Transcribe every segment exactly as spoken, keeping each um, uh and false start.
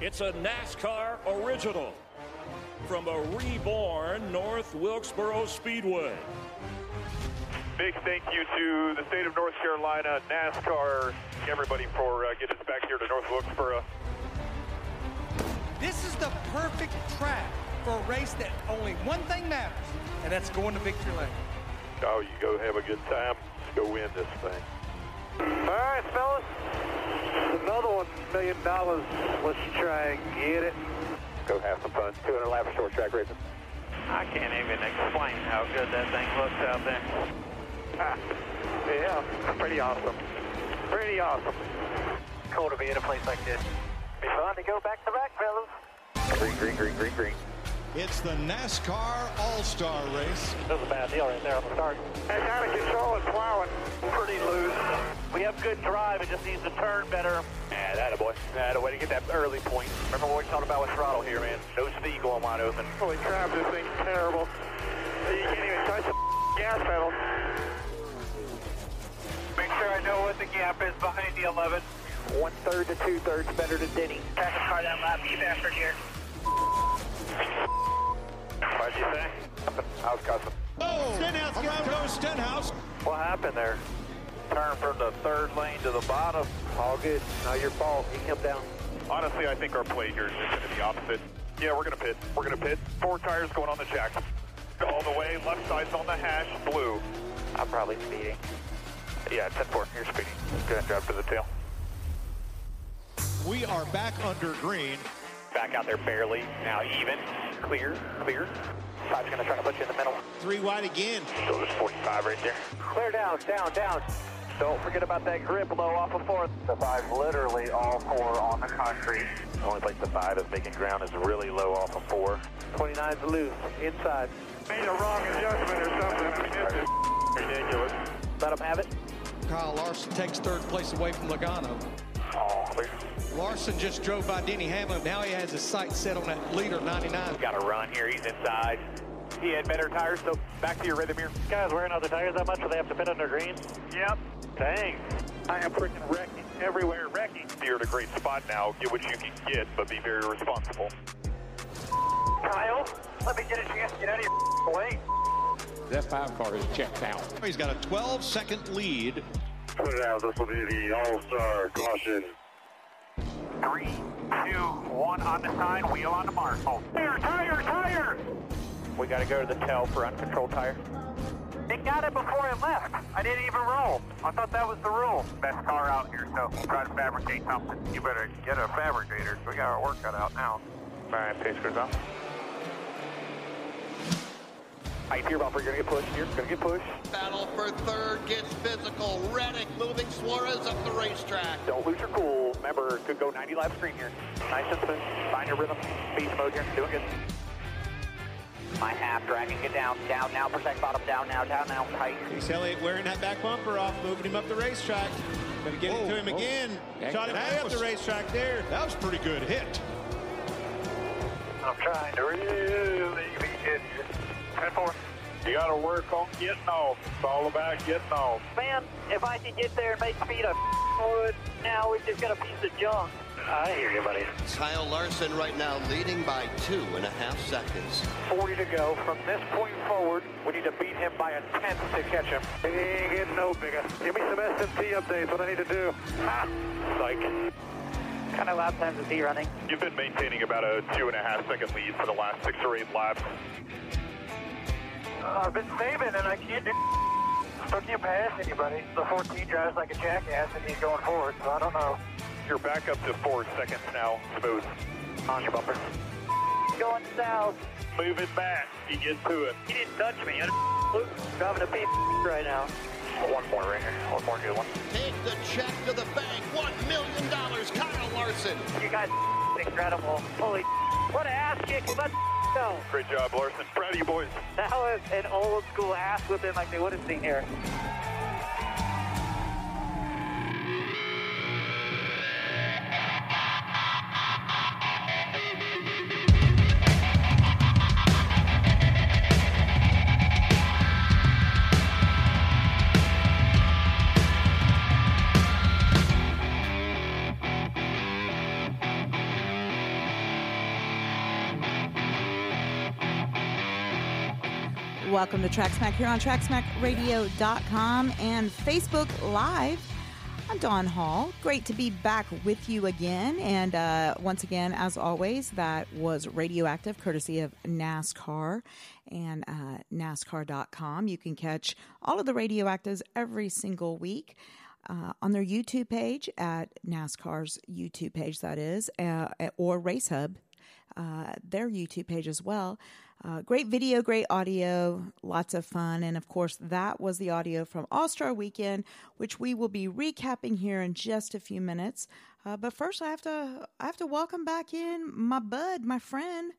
It's a NASCAR original from a reborn North Wilkesboro Speedway. Big thank you to the state of North Carolina, NASCAR, everybody for uh, getting us back here to North Wilkesboro. This is the perfect track for a race that only one thing matters, and that's going to victory lane. Oh, you go have a good time. Let's go win this thing. All right, fellas. Another one million dollars. Let's try and get it. Go have some fun. two hundred laps short track racing. I can't even explain how good that thing looks out there. Ah, yeah, pretty awesome. Pretty awesome. Cool to be in a place like this. Be fun to go back to back, fellas. Green, green, green, green, green. It's the NASCAR All-Star Race. That's a bad deal right there on the start. That's out of control and plowing. Pretty loose. We have good drive. It just needs to turn better. Yeah, that a boy. That a way to get that early point. Remember what we talked about with throttle here, man. No speed going wide open. Holy crap, this thing's terrible. You can't even touch the gas pedal. Make sure I know what the gap is behind the eleven. One third to two thirds better to Denny. Try to car that lap. He's after here. What'd you say? I was cussing. Oh, Stenhouse around goes Stenhouse. What happened there? Turn from the third lane to the bottom. All good. Not your fault. He come down. Honestly, I think our play here is just going to be opposite. Yeah, we're going to pit. We're going to pit. Four tires going on the jack. All the way. Left side's on the hash. Blue. I'm probably speeding. Yeah, ten four. You're speeding. Go ahead and drive to the tail. We are back under green. Back out there barely. Now even. Clear, clear. Five's going to try to put you in the middle. Three wide again. So there's forty-five right there. Clear down, down, down. Don't forget about that grip low off of fourth. The five literally all four on the concrete. The only place the five is making ground is really low off of four. twenty-nine's loose, inside. Made a wrong adjustment or something. I mean, it's just ridiculous. Let him have it. Kyle Larson takes third place away from Logano. Oh, clear. Larson just drove by Denny Hamlin. Now he has his sights set on that leader, ninety-nine. Got a run here. He's inside. He had better tires, so back to your rhythm here. These guys wearing other tires that much, so they have to pit under green? Yep. Dang. I am freaking wrecking everywhere. Wrecking. You're at a great spot now. Get what you can get, but be very responsible. Kyle, let me get a chance to get out of your way. That five car is checked out. He's got a twelve-second lead. Put it out. This will be the all-star caution. Three, two, one on the sign, wheel on the mark. Oh. Tire, tire, tire! We gotta go to the tail for uncontrolled tire. It got it before it left. I didn't even roll. I thought that was the rule. Best car out here, so try to fabricate something. You better get a fabricator. We got our work cut out now. All right, pace goes off. I hear bumper, you're gonna get pushed here. Gonna get pushed. Battle for third gets physical. Reddick moving Suarez up the racetrack. Don't lose your cool. Remember, could go ninety laps green here. Nice and smooth. Find your rhythm. Beast mode here. Doing good. My half dragging it down. Down now. Protect bottom. Down now. Down now. Tight. Chase Elliott wearing that back bumper off, moving him up the racetrack. Gonna get it to him whoa. again. Dang, shot him way up the racetrack there. That was a pretty good hit. I'm trying to really be good here. ten four. You got to work on getting off. It's all about getting off. Man, if I could get there and make speed, I would. Now we just got a piece of junk. I hear you, buddy. Kyle Larson right now leading by two and a half seconds. forty to go. From this point forward, we need to beat him by a tenth to catch him. He ain't getting no bigger. Give me some S M T updates, what I need to do. Ha! Psych. Kind of lap times is he running? You've been maintaining about a two and a half second lead for the last six or eight laps. Uh, I've been saving and I can't do so can't pass anybody. The fourteen drives like a jackass and he's going forward, so I don't know. You're back up to four seconds now, smooth. On your bumper. Going south. Move it back. He gets to it. He didn't touch me. I'm driving a beat right now. One more right here. One more good one. Take the check to the bank. One million dollars, Kyle Larson. You guys incredible. Holy what an ass kick. Let's No. Great job, Larson. Proud of you boys. That was an old school ass whipping like they would have seen here. Welcome to TrackSmack here on Track Smack Radio dot com and Facebook Live. I'm Don Hall. Great to be back with you again. And uh, once again, as always, that was Radioactive, courtesy of NASCAR and uh, NASCAR dot com. You can catch all of the Radioactives every single week uh, on their YouTube page, at NASCAR's YouTube page, that is, uh, or Race Hub, uh, their YouTube page as well. Uh, great video, great audio, lots of fun. And, of course, that was the audio from All-Star Weekend, which we will be recapping here in just a few minutes. Uh, but first, I have to I have to welcome back in my bud, my friend,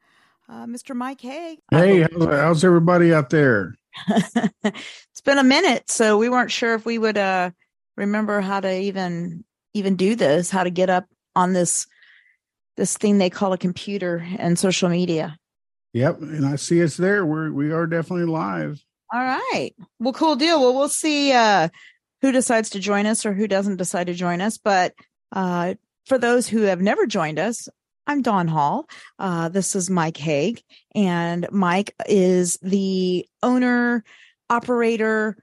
uh, Mister Mike Hay. Hey, how's, how's everybody out there? It's been a minute, so we weren't sure if we would uh, remember how to even even do this, how to get up on this this thing they call a computer and social media. Yep, and I see us there. We're we are definitely live. All right. Well, cool deal. Well, we'll see uh, who decides to join us or who doesn't decide to join us. But uh, for those who have never joined us, I'm Don Hall. Uh, this is Mike Haig, and Mike is the owner, operator.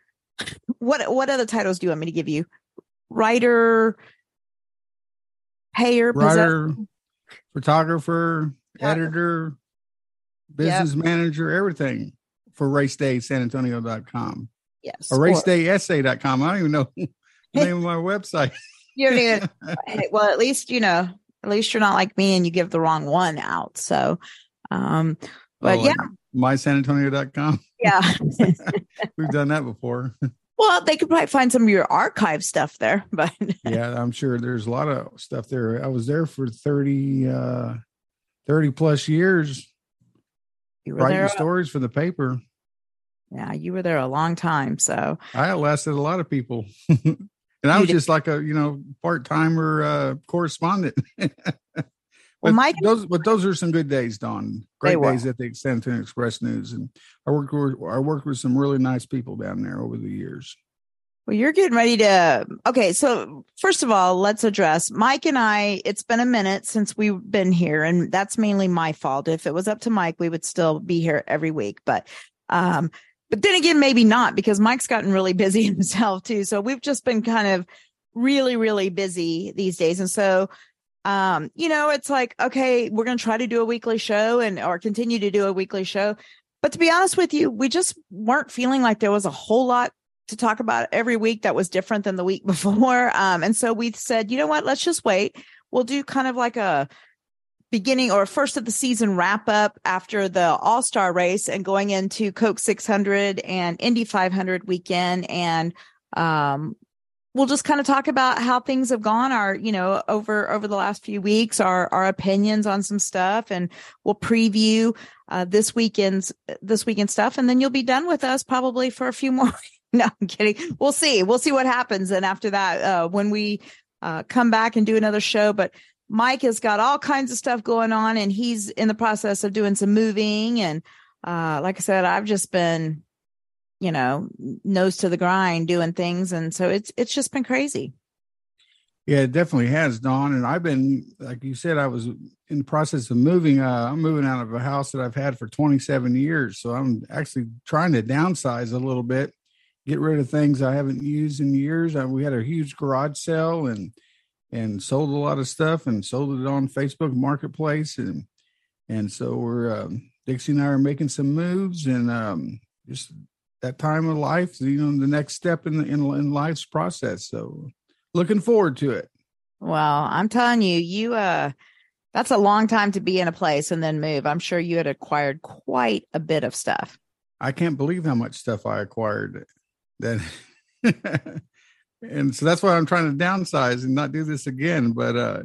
What what other titles do you want me to give you? Writer, payer, writer, photographer, yeah. editor. Business yep. manager, everything for race day san antonio dot com. Yes. Or race day s a dot com. I don't even know the name of my website. You're good. Well, at least, you know, at least you're not like me and you give the wrong one out. So, um, but oh, yeah. my san antonio dot com. Yeah. We've done that before. Well, they could probably find some of your archive stuff there, but yeah, I'm sure there's a lot of stuff there. I was there for thirty, uh, thirty plus years. You were writing there, stories for the paper. Yeah, you were there a long time. So I outlasted a lot of people. And I was did. just like a, you know, part-timer uh, correspondent. But, well, Mike, those, but those are some good days, Dawn. Great days were. At the San Antonio Express News. And I worked, with, I worked with some really nice people down there over the years. Well, you're getting ready to. Okay, so first of all, let's address Mike and I. It's been a minute since we've been here, and that's mainly my fault. If it was up to Mike, we would still be here every week. But, um, but then again, maybe not, because Mike's gotten really busy himself too. So we've just been kind of really, really busy these days, and so, um, you know, it's like, okay, we're going to try to do a weekly show and or continue to do a weekly show. But to be honest with you, we just weren't feeling like there was a whole lot to talk about every week that was different than the week before. Um, and so we said, you know what, let's just wait. We'll do kind of like a beginning or first of the season wrap up after the All-Star race and going into Coke six hundred and Indy five hundred weekend. And um, we'll just kind of talk about how things have gone our, you know, over, over the last few weeks, our, our opinions on some stuff, and we'll preview uh, this weekend's, this weekend stuff. And then you'll be done with us probably for a few more weeks. No, I'm kidding. We'll see. We'll see what happens. And after that, uh, when we uh, come back and do another show, but Mike has got all kinds of stuff going on, and he's in the process of doing some moving. And uh, like I said, I've just been, you know, nose to the grind doing things. And so it's, it's just been crazy. Yeah, it definitely has, Dawn. And I've been, like you said, I was in the process of moving. Uh, I'm moving out of a house that I've had for twenty-seven years. So I'm actually trying to downsize a little bit. Get rid of things I haven't used in years. I, we had a huge garage sale and and sold a lot of stuff and sold it on Facebook Marketplace. And and so we're, um, Dixie and I are making some moves, and um, just that time of life, you know, the next step in, the, in in life's process. So looking forward to it. Well, I'm telling you, you uh, that's a long time to be in a place and then move. I'm sure you had acquired quite a bit of stuff. I can't believe how much stuff I acquired. Then and so that's why I'm trying to downsize and not do this again. But uh,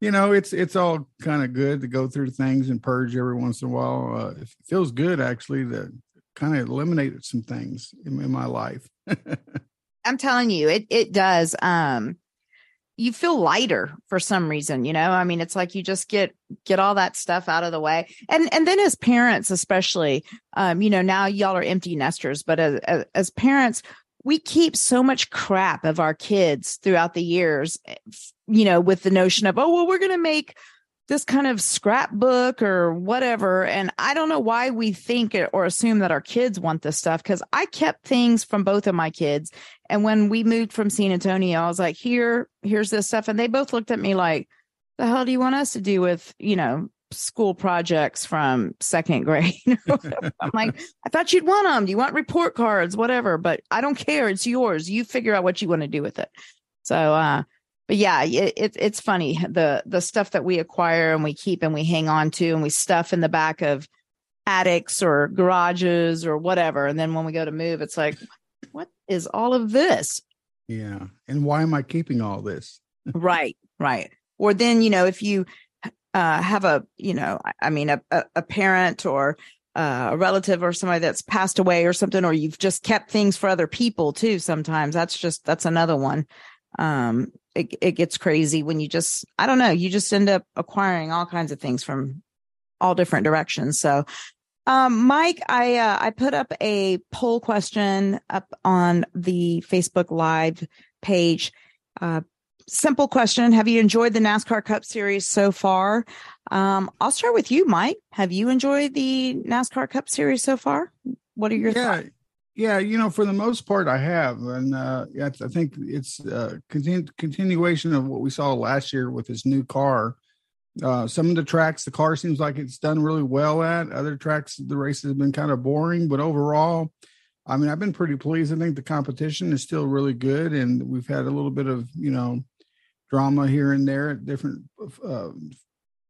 you know, it's it's all kind of good to go through things and purge every once in a while. Uh, it feels good actually to kind of eliminate some things in, in my life. I'm telling you, it it does. Um, you feel lighter for some reason, you know. I mean, it's like you just get get all that stuff out of the way. And and then as parents, especially, um, you know, now y'all are empty nesters, but as, as as parents, we keep so much crap of our kids throughout the years, you know, with the notion of, oh, well, we're going to make this kind of scrapbook or whatever. And I don't know why we think it or assume that our kids want this stuff, because I kept things from both of my kids. And when we moved from San Antonio, I was like, here, here's this stuff. And they both looked at me like, the hell do you want us to do with, you know, school projects from second grade? I'm like, I thought you'd want them. You want report cards, whatever, but I don't care. It's yours. You figure out what you want to do with it. So, uh, but yeah, it, it, it's funny. The, the stuff that we acquire and we keep and we hang on to and we stuff in the back of attics or garages or whatever. And then when we go to move, it's like, what is all of this? Yeah. And why am I keeping all this? Right. Right. Or then, you know, if you uh, have a, you know, I mean, a, a parent or uh, a relative or somebody that's passed away or something, or you've just kept things for other people too. Sometimes that's just, that's another one. Um, It, it gets crazy when you just, I don't know, you just end up acquiring all kinds of things from all different directions. So, um, Mike, I, uh, I put up a poll question up on the Facebook Live page. Uh, simple question. Have you enjoyed the NASCAR Cup Series so far? Um, I'll start with you, Mike. Have you enjoyed the NASCAR Cup Series so far? What are your yeah. thoughts? Yeah, you know, for the most part, I have. And uh, I, th- I think it's a continu- continuation of what we saw last year with this new car. Uh, some of the tracks, the car seems like it's done really well at. Other tracks, the races have been kind of boring. But overall, I mean, I've been pretty pleased. I think the competition is still really good. And we've had a little bit of, you know, drama here and there at different uh,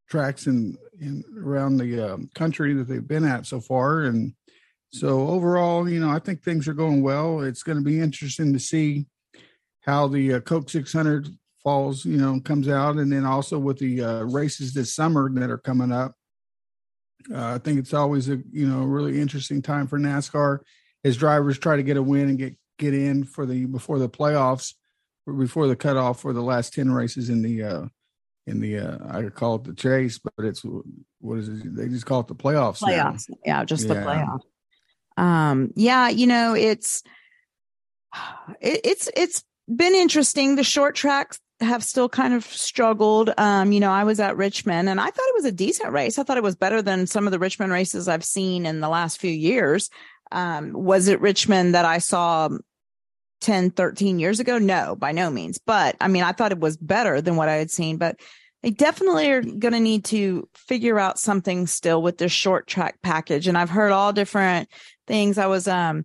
tracks in, in around the uh, country that they've been at so far. And so overall, you know, I think things are going well. It's going to be interesting to see how the uh, Coke six hundred falls, you know, comes out. And then also with the uh, races this summer that are coming up. Uh, I think it's always a, you know, really interesting time for NASCAR as drivers try to get a win and get, get in for the, before the playoffs or before the cutoff for the last ten races in the, uh, in the, uh, I call it the chase, but it's, what is it? They just call it the playoffs. Playoffs. Now. Yeah. Just yeah. the playoffs. Um, yeah, you know, it's, it, it's, it's been interesting. The short tracks have still kind of struggled. Um, you know, I was at Richmond and I thought it was a decent race. I thought it was better than some of the Richmond races I've seen in the last few years. Um, was it Richmond that I saw ten, thirteen years ago? No, by no means. But I mean, I thought it was better than what I had seen, but they definitely are going to need to figure out something still with this short track package. And I've heard all different things. I was um,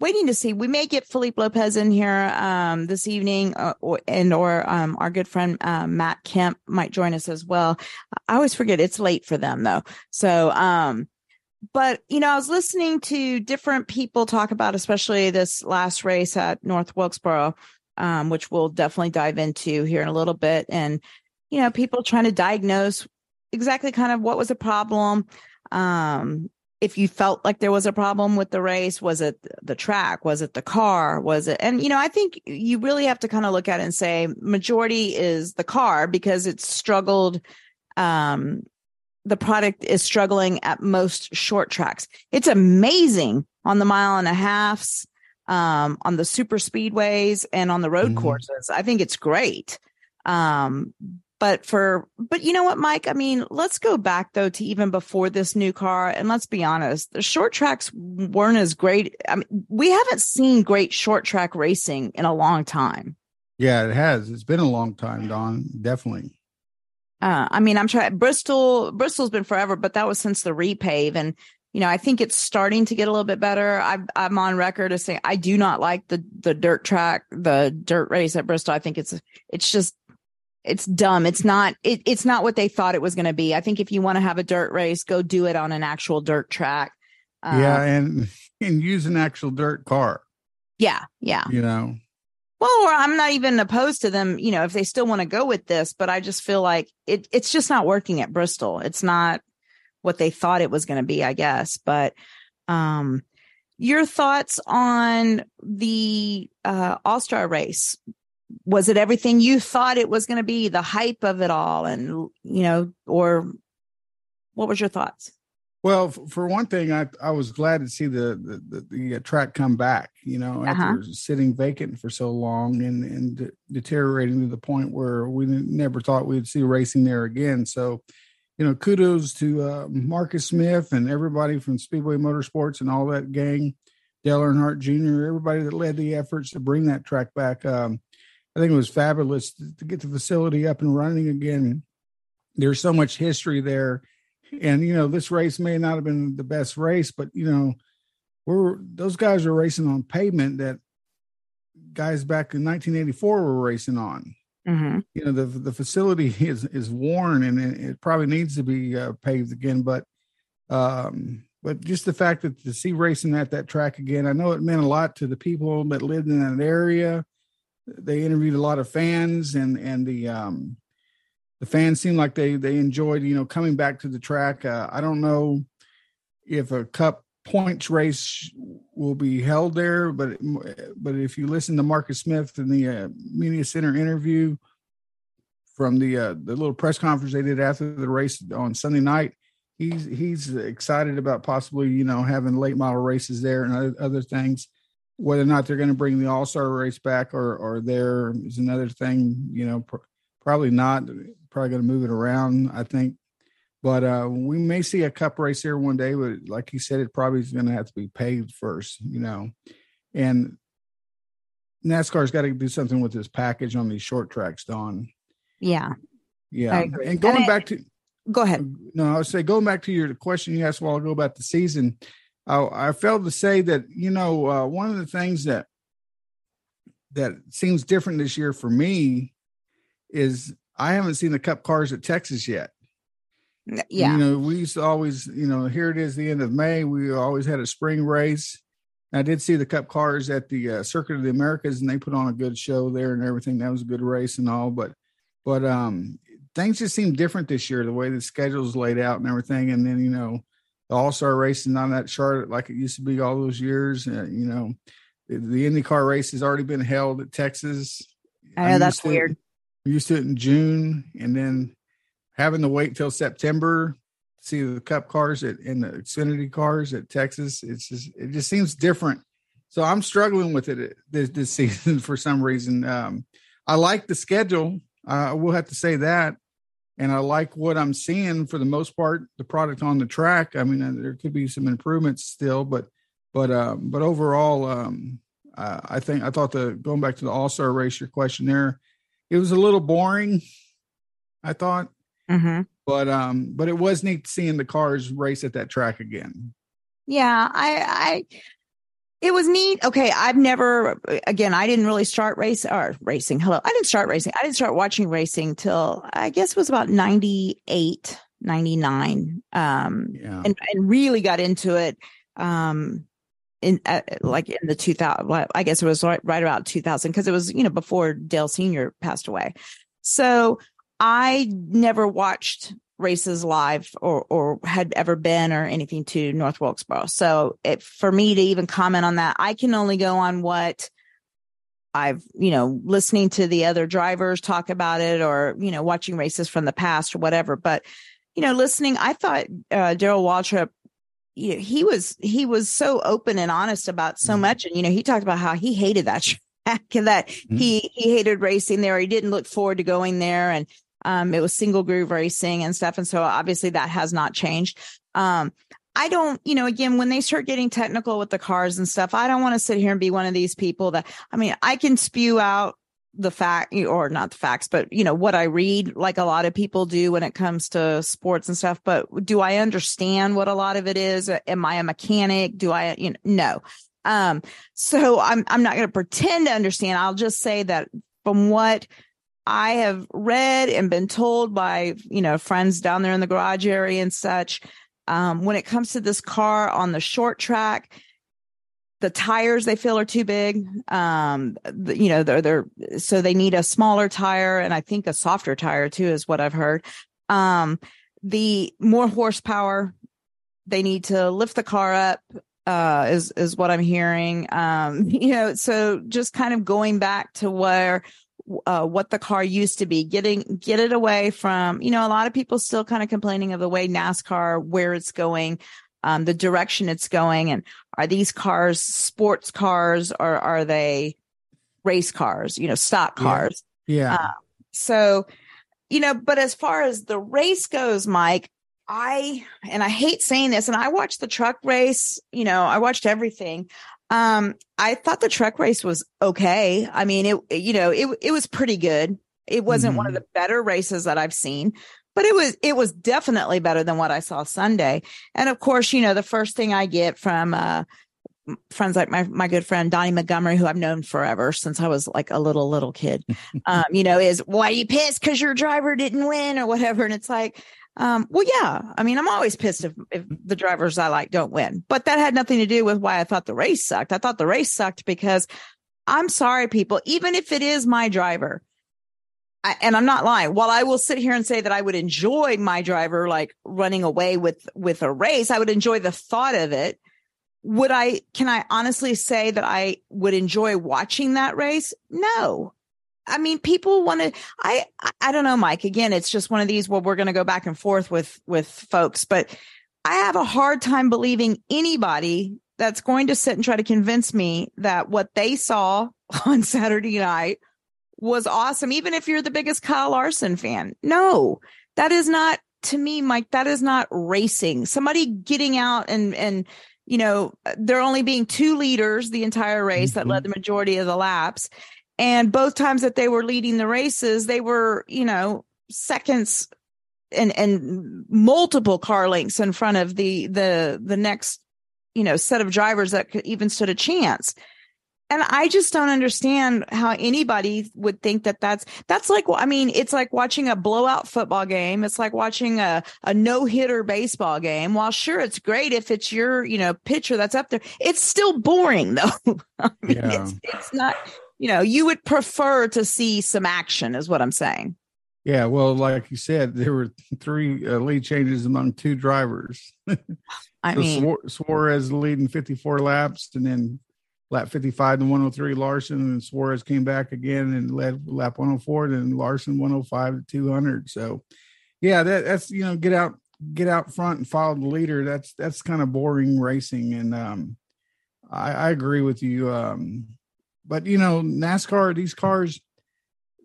waiting to see. We may get Felipe Lopez in here um, this evening, uh, or, and or um, our good friend uh, Matt Kemp might join us as well. I always forget it's late for them, though. So, um, but, you know, I was listening to different people talk about, especially this last race at North Wilkesboro, um, which we'll definitely dive into here in a little bit. And you know, people trying to diagnose exactly kind of what was a problem. Um, if you felt like there was a problem with the race, was it the track? Was it the car? Was it, and, you know, I think you really have to kind of look at it and say majority is the car because it's struggled. Um, the product is struggling at most short tracks. It's amazing on the mile and a halfs, um, on the super speedways and on the road mm-hmm. courses. I think it's great. Um, But for, but you know what, Mike, I mean, let's go back though to even before this new car. And let's be honest, the short tracks weren't as great. I mean, we haven't seen great short track racing in a long time. Yeah, it has. It's been a long time, Don. Definitely. Uh, I mean, I'm trying Bristol, Bristol's been forever, but that was since the repave. And, you know, I think it's starting to get a little bit better. I've, I'm on record as saying, I do not like the, the dirt track, the dirt race at Bristol. I think it's, it's just, it's dumb. It's not, it, it's not what they thought it was going to be. I think if you want to have a dirt race, go do it on an actual dirt track. Um, yeah. And, and use an actual dirt car. Yeah. Yeah. You know, well, or I'm not even opposed to them, you know, if they still want to go with this, but I just feel like it, it's just not working at Bristol. It's not what they thought it was going to be, I guess. But, um, your thoughts on the, uh, All-Star race? Was it everything you thought it was going to be, the hype of it all? And, you know, or what was your thoughts? Well, f- for one thing, I, I was glad to see the, the, the, the track come back, you know, uh-huh. after sitting vacant for so long and, and de- deteriorating to the point where we never thought we'd see racing there again. So you know, kudos to uh, Marcus Smith and everybody from Speedway Motorsports and all that gang, Dale Earnhardt Junior, everybody that led the efforts to bring that track back. Um, I think it was fabulous to, to get the facility up and running again. There's so much history there. And, you know, this race may not have been the best race, but, you know, we're those guys are racing on pavement that guys back in nineteen eighty-four were racing on. Mm-hmm. You know, the the facility is is worn and it, it probably needs to be uh, paved again. But um, but just the fact that to see racing at that track again, I know it meant a lot to the people that lived in that area. They interviewed a lot of fans, and and the um, the fans seemed like they they enjoyed, you know, coming back to the track. Uh, I don't know if a cup points race will be held there, but but if you listen to Marcus Smith in the uh, media center interview from the uh, the little press conference they did after the race on Sunday night, he's he's excited about possibly, you know, having late model races there and other, other things. Whether or not they're going to bring the All-Star race back or or there is another thing, you know, pr- probably not. Probably going to move it around, I think. But uh, we may see a cup race here one day, but like he said, it probably is going to have to be paved first, you know. And NASCAR's got to do something with this package on these short tracks, Don. Yeah. Yeah. And going and I, back to – Go ahead. No, I would say going back to your question you asked a while ago about the season, I, I failed to say that, you know, uh, one of the things that that seems different this year for me is I haven't seen the cup cars at Texas yet. Yeah, you know, we used to always, you know, here it is the end of May. We always had a spring race. I did see the cup cars at the uh, Circuit of the Americas, and they put on a good show there and everything. That was a good race and all, but, but um, things just seem different this year, the way the schedule's laid out and everything. And then, you know, the All-Star race is not that Charlotte like it used to be all those years. Uh, you know, the, the IndyCar race has already been held at Texas. I know, I'm that's weird. We used to it in June, and then having to wait till September to see the cup cars at, and the Xfinity cars at Texas, it's just, it just seems different. So I'm struggling with it this, this season for some reason. Um, I like the schedule. I uh, will have to say that. And I like what I'm seeing for the most part, the product on the track. I mean, there could be some improvements still, but, but, um, but overall, um, uh, I think, I thought the, going back to the All-Star race, your question there, it was a little boring, I thought. Mm-hmm. But um, but it was neat seeing the cars race at that track again. Yeah, I, I, it was neat. Okay, I've never, again, I didn't really start race or racing. Hello, I didn't start racing. I didn't start watching racing till I guess it was about ninety-eight, ninety-nine, um, yeah. and and really got into it, um, in uh, like in the two thousand. I guess it was right, right about two thousand because it was, you know, before Dale Senior passed away, so. I never watched races live or, or had ever been or anything to North Wilkesboro. So it, for me to even comment on that, I can only go on what I've, you know, listening to the other drivers talk about it or, you know, watching races from the past or whatever. But, you know, listening, I thought uh, Darrell Waltrip, you know, he was he was so open and honest about so mm-hmm. much. And, you know, he talked about how he hated that track and that mm-hmm. he, he hated racing there. He didn't look forward to going there. And Um, it was single groove racing and stuff. And so obviously that has not changed. Um, I don't, you know, again, when they start getting technical with the cars and stuff, I don't want to sit here and be one of these people that, I mean, I can spew out the fact or not the facts, but you know, what I read, like a lot of people do when it comes to sports and stuff, but do I understand what a lot of it is? Am I a mechanic? Do I, you know, no. Um, so I'm, I'm not going to pretend to understand. I'll just say that from what I have read and been told by, you know, friends down there in the garage area and such. Um, when it comes to this car on the short track, the tires they feel are too big. Um, the, you know, they're, they're, so they need a smaller tire. And I think a softer tire too, is what I've heard. Um, the more horsepower, they need to lift the car up, uh, is, is what I'm hearing. Um, you know, so just kind of going back to where, Uh, what the car used to be, getting get it away from, you know, a lot of people still kind of complaining of the way NASCAR, where it's going, um, the direction it's going. And are these cars sports cars or are they race cars, you know, stock cars? Yeah. yeah. Uh, so you know, but as far as the race goes, Mike, I, and I hate saying this, and I watched the truck race, you know, I watched everything. Um, I thought the truck race was okay. I mean, it, you know, it, it was pretty good. It wasn't mm-hmm. one of the better races that I've seen, but it was, it was definitely better than what I saw Sunday. And of course, you know, the first thing I get from, uh, friends like my, my good friend, Donnie Montgomery, who I've known forever since I was like a little, little kid, um, you know, is, why are you pissed? 'Cause your driver didn't win or whatever. And it's like, um, well, yeah, I mean, I'm always pissed if, if the drivers I like don't win, but that had nothing to do with why I thought the race sucked. I thought the race sucked because I'm sorry, people, even if it is my driver, I, and I'm not lying. While I will sit here and say that I would enjoy my driver, like running away with, with a race, I would enjoy the thought of it. Would I, can I honestly say that I would enjoy watching that race? No. I mean, people want to, I, I don't know, Mike, again, it's just one of these where we're going to go back and forth with, with folks, but I have a hard time believing anybody that's going to sit and try to convince me that what they saw on Saturday night was awesome. Even if you're the biggest Kyle Larson fan, no, that is not, to me, Mike, that is not racing. Somebody getting out and, and, you know, there only being two leaders the entire race that led the majority of the laps. And both times that they were leading the races, they were, you know, seconds and, and multiple car lengths in front of the, the, the next, you know, set of drivers that could even stood a chance. And I just don't understand how anybody would think that that's, that's like, I mean, it's like watching a blowout football game. It's like watching a, a no hitter baseball game. While sure, it's great if it's your, you know, pitcher that's up there, it's still boring though. I mean, yeah. it's, it's not, you know, you would prefer to see some action is what I'm saying. Yeah. Well, like you said, there were three uh, lead changes among two drivers. I mean, Su- Suarez leading fifty-four laps, and then lap fifty-five and one oh three, Larson, and Suarez came back again and led lap one oh four, and Larson one oh five to two hundred. So yeah, that, that's, you know, get out, get out front and follow the leader. That's, that's kind of boring racing. And um, I, I agree with you. Um, but you know, NASCAR, these cars,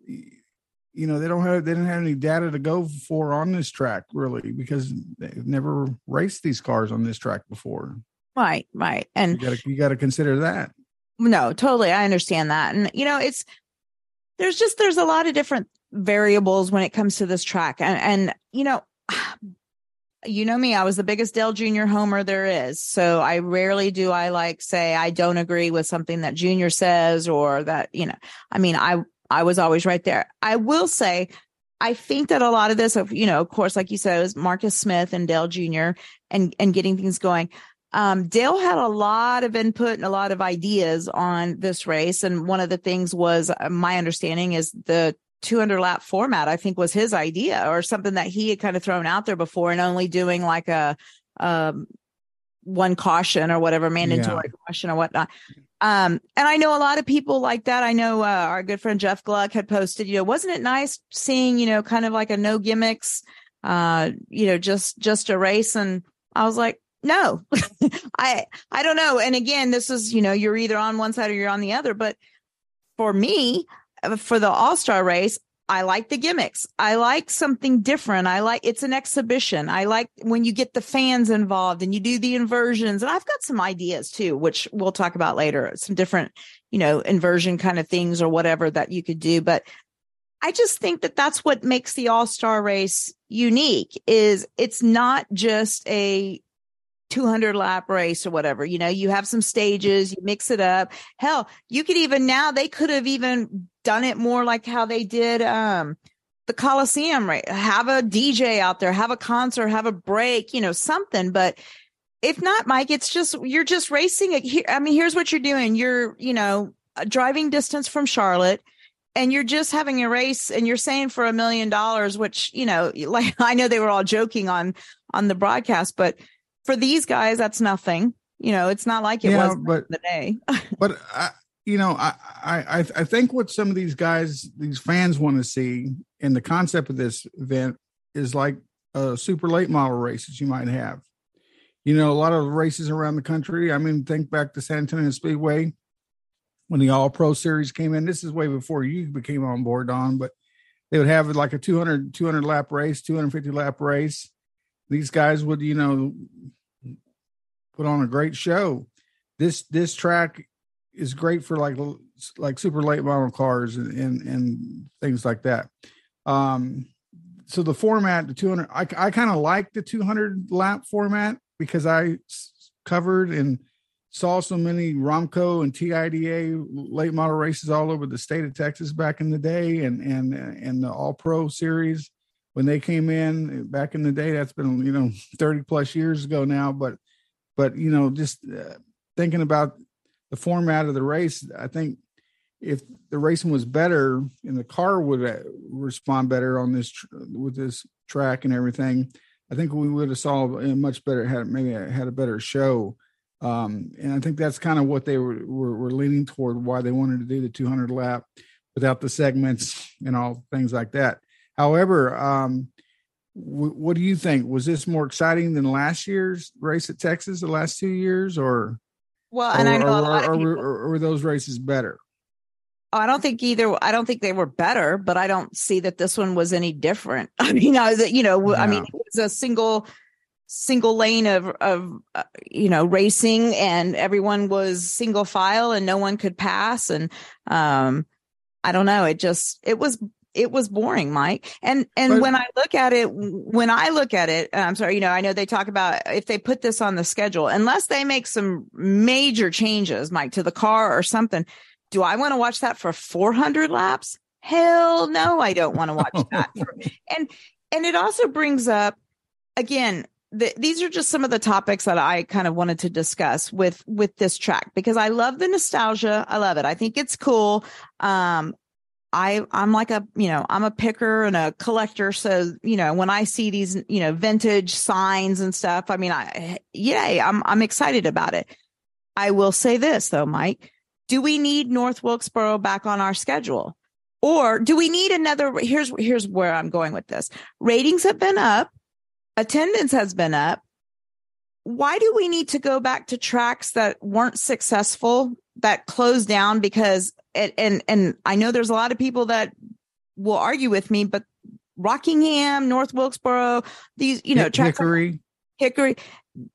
you know, they don't have, they didn't have any data to go for on this track really, because they've never raced these cars on this track before. Right. Right. And you gotta, you gotta consider that. No, totally. I understand that. And, you know, it's, there's just, there's a lot of different variables when it comes to this track. And, and, you know, you know me, I was the biggest Dale Junior homer there is. So I rarely do I like say, I don't agree with something that Junior says or that, you know, I mean, I, I was always right there. I will say, I think that a lot of this, you know, of course, like you said, it was Marcus Smith and Dale Junior and, and getting things going. Um, Dale had a lot of input and a lot of ideas on this race. And one of the things was, uh, my understanding is the two hundred lap format, I think, was his idea or something that he had kind of thrown out there before, and only doing like a, um, one caution or whatever, mandatory yeah. caution or whatnot. Um, and I know a lot of people like that. I know, uh, our good friend Jeff Gluck had posted, you know, wasn't it nice seeing, you know, kind of like a no gimmicks, uh, you know, just, just a race. And I was like, no, I, I don't know. And again, this is, you know, you're either on one side or you're on the other, but for me, for the all-star race, I like the gimmicks. I like something different. I like, it's an exhibition. I like when you get the fans involved and you do the inversions, and I've got some ideas too, which we'll talk about later, some different, you know, inversion kind of things or whatever that you could do. But I just think that that's what makes the all-star race unique, is it's not just a two hundred lap race or whatever. You know, you have some stages, you mix it up. Hell, you could even, now they could have even done it more like how they did, um, the Coliseum, right? Have a D J out there, have a concert, have a break, you know, something. But if not, Mike, it's just, you're just racing. I mean, here's what you're doing. You're, you know, driving distance from Charlotte, and you're just having a race, and you're saying for a million dollars, which, you know, like, I know they were all joking on, on the broadcast, but for these guys, that's nothing. You know, it's not like it yeah, was but, the day. But I, you know, I, I, I think what some of these guys, these fans want to see, and the concept of this event is like a super late model races you might have. You know, a lot of races around the country. I mean, think back to San Antonio Speedway when the All Pro Series came in. This is way before you became on board, Don. But They would have like a two hundred, two hundred lap race, two hundred fifty lap race. These guys would, you know, put on a great show. This, this track is great for like, like super late model cars and, and, and things like that. Um, so the format, the two hundred, I, I kind of like the two hundred lap format because I s- covered and saw so many Romco and T I D A late model races all over the state of Texas back in the day. And, and, and the All Pro Series when they came in back in the day, that's been, you know, thirty plus years ago now, but, but, you know, just uh, thinking about the format of the race, I think if the racing was better and the car would respond better on this, with this track and everything, I think we would have saw a much better, had maybe had a better show. Um, and I think that's kind of what they were, were, were leaning toward, why they wanted to do the two hundred lap without the segments and all things like that. However, um, w- what do you think? Was this more exciting than last year's race at Texas the last two years or? Well, and or, I know a lot or, of people. Or, or, or were those races better? I don't think either. I don't think they were better, but I don't see that this one was any different. I mean, I, you know, no. I mean, it was a single, single lane of, of, uh, you know, racing, and everyone was single file and no one could pass. And um, I don't know. It just, it was, it was boring, Mike. And, and but, when I look at it, when I look at it, I'm sorry, you know, I know they talk about if they put this on the schedule, unless they make some major changes, Mike, to the car or something. Do I want to watch that for four hundred laps? Hell no, I don't want to watch that. and, and it also brings up, again, the, these are just some of the topics that I kind of wanted to discuss with, with this track, because I love the nostalgia. I love it. I think it's cool. Um, I I'm like a, you know, I'm a picker and a collector. So, you know, when I see these, you know, vintage signs and stuff, I mean, I, yay, I'm, I'm excited about it. I will say this though, Mike. Do we need North Wilkesboro back on our schedule, or do we need another? Here's, here's where I'm going with this. Ratings have been up. Attendance has been up. Why do we need to go back to tracks that weren't successful, that closed down? Because, and, and, and I know there's a lot of people that will argue with me, but Rockingham, North Wilkesboro, these, you know, Hick- tracks. Hickory. Like Hickory.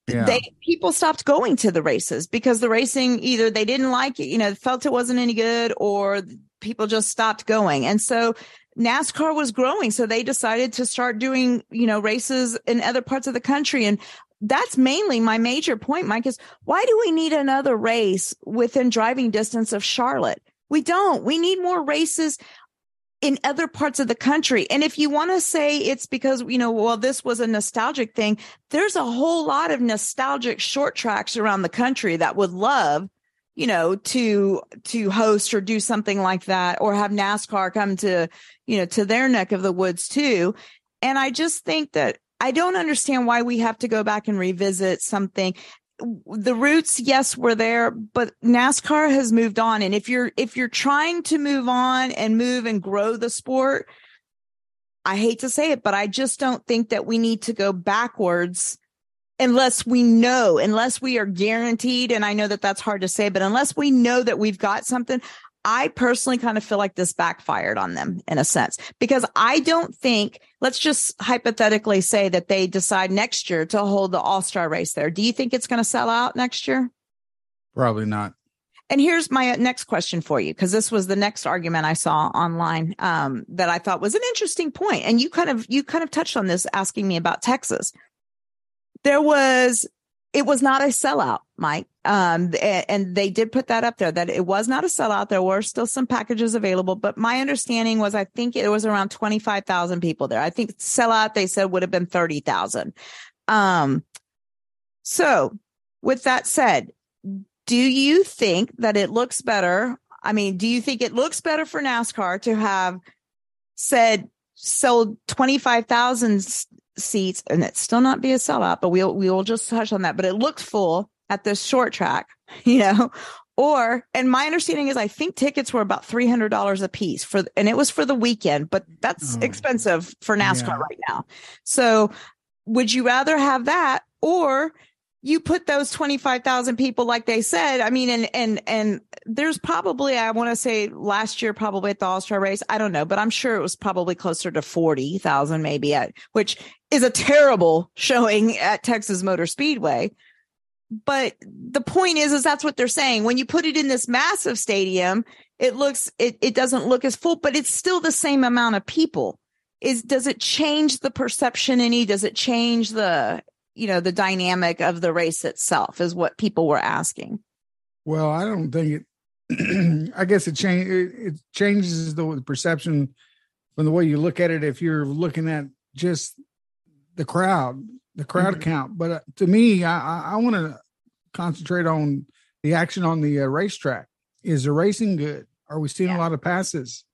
Yeah. They people stopped going to the races because the racing, either they didn't like it, you know, felt it wasn't any good, or people just stopped going. And so NASCAR was growing. So they decided to start doing, you know, races in other parts of the country. And that's mainly my major point, Mike, is why do we need another race within driving distance of Charlotte? We don't. We need more races in other parts of the country. And if you want to say it's because, you know, well, this was a nostalgic thing, there's a whole lot of nostalgic short tracks around the country that would love, you know, to, to host or do something like that, or have NASCAR come to, you know, to their neck of the woods too. And I just think that I don't understand why we have to go back and revisit something. The roots, yes, were there, but NASCAR has moved on. And if you're, if you're trying to move on and move and grow the sport, I hate to say it, but I just don't think that we need to go backwards unless we know, unless we are guaranteed. And I know that that's hard to say, but unless we know that we've got something, I personally kind of feel like this backfired on them in a sense, because I don't think, let's just hypothetically say that they decide next year to hold the All-Star race there. Do you think it's going to sell out next year? Probably not. And here's my next question for you, because this was the next argument I saw online um, that I thought was an interesting point. And you kind of, you kind of touched on this asking me about Texas. There was, it was not a sellout, Mike. Um, and they did put that up there, that it was not a sellout. There were still some packages available, but my understanding was, I think it was around twenty-five thousand people there. I think sellout, they said, would have been thirty thousand. Um, so with that said, do you think that it looks better? I mean, do you think it looks better for NASCAR to have said sold twenty-five thousand seats and it still not be a sellout, but we'll, we will just touch on that, but it looked full at this short track, you know, or, and my understanding is I think tickets were about three hundred dollars a piece for, and it was for the weekend, but that's oh, expensive for NASCAR yeah. right now. So would you rather have that, or you put those twenty-five thousand people, like they said, I mean, and, and, and there's probably, I want to say last year, probably at the All-Star race, I don't know, but I'm sure it was probably closer to forty thousand maybe, at, which is a terrible showing at Texas Motor Speedway. But the point is, is that's what they're saying. When you put it in this massive stadium, it looks, it, it doesn't look as full, but it's still the same amount of people. Is, does it change the perception any? Does it change the, you know, the dynamic of the race itself is what people were asking. Well, I don't think it, I guess it, change, it, it changes the perception from the way you look at it. If you're looking at just the crowd, the crowd mm-hmm. count. But uh, to me, I, I want to concentrate on the action on the uh, racetrack. Is the racing good? Are we seeing yeah. a lot of passes?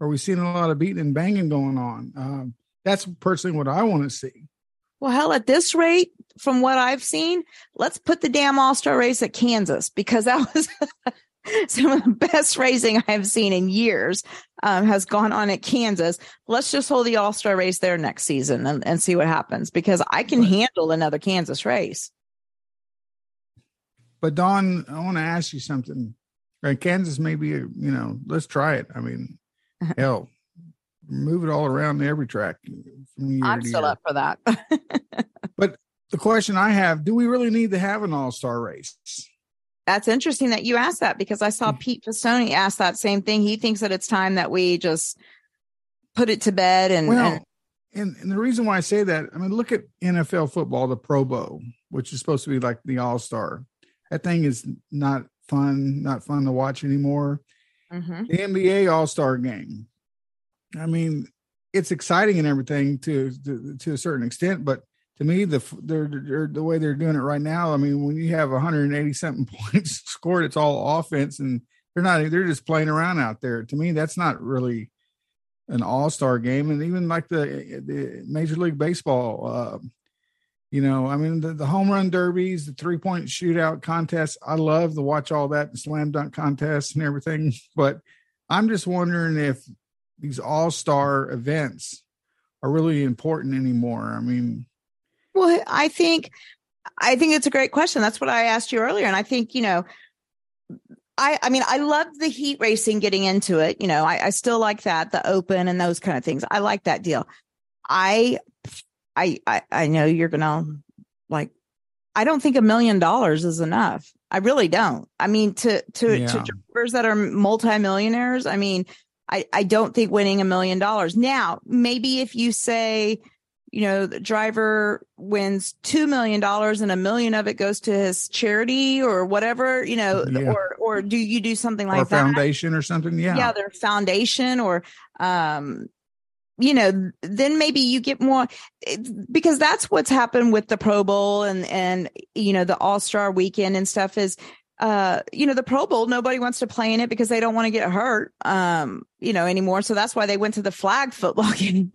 Are we seeing a lot of beating and banging going on? Um, that's personally what I want to see. Well, hell, at this rate, from what I've seen, let's put the damn All-Star race at Kansas, because that was some of the best racing I've seen in years um, has gone on at Kansas. Let's just hold the All-Star race there next season and, and see what happens, because I can but, handle another Kansas race. But Don, I want to ask you something. Right, Kansas may be, a, you know, let's try it. I mean, hell, move it all around every track. I'm still up for that. But the question I have, do we really need to have an all-star race? That's interesting that you asked that, because I saw Pete Pistone ask that same thing. He thinks that it's time that we just put it to bed. And, well, and, and the reason why I say that, I mean, look at N F L football, the Pro Bowl, which is supposed to be like the all-star. That thing is not fun, not fun to watch anymore. Mm-hmm. The N B A all-star game. I mean, it's exciting and everything to, to, to a certain extent, but to me, the they're, they're, the way they're doing it right now, I mean, when you have one hundred eighty something points scored, it's all offense, and they're not, they're just playing around out there. To me, that's not really an all-star game. And even like the, the Major League Baseball, uh, you know, I mean, the, the home run derbies, the three-point shootout contests, I love to watch all that, the slam dunk contests and everything. But I'm just wondering if these all-star events are really important anymore. I mean, well, I think, I think it's a great question. That's what I asked you earlier. And I think, you know, I, I mean, I love the heat racing getting into it. You know, I, I still like that, the open and those kind of things. I like that deal. I, I, I, I know you're going to like, I don't think a million dollars is enough. I really don't. I mean, to, to, yeah. to drivers that are multimillionaires, I mean, I, I don't think winning a million dollars. Now, maybe if you say, you know, the driver wins two million dollars and a million of it goes to his charity or whatever, you know, yeah. or, or do you do something like or that? Or foundation or something. Yeah. Yeah. Their foundation or, um, you know, then maybe you get more, because that's what's happened with the Pro Bowl and, and, you know, the All-Star weekend and stuff is, uh, you know, the Pro Bowl, nobody wants to play in it because they don't want to get hurt, um, you know, anymore. So that's why they went to the flag football game,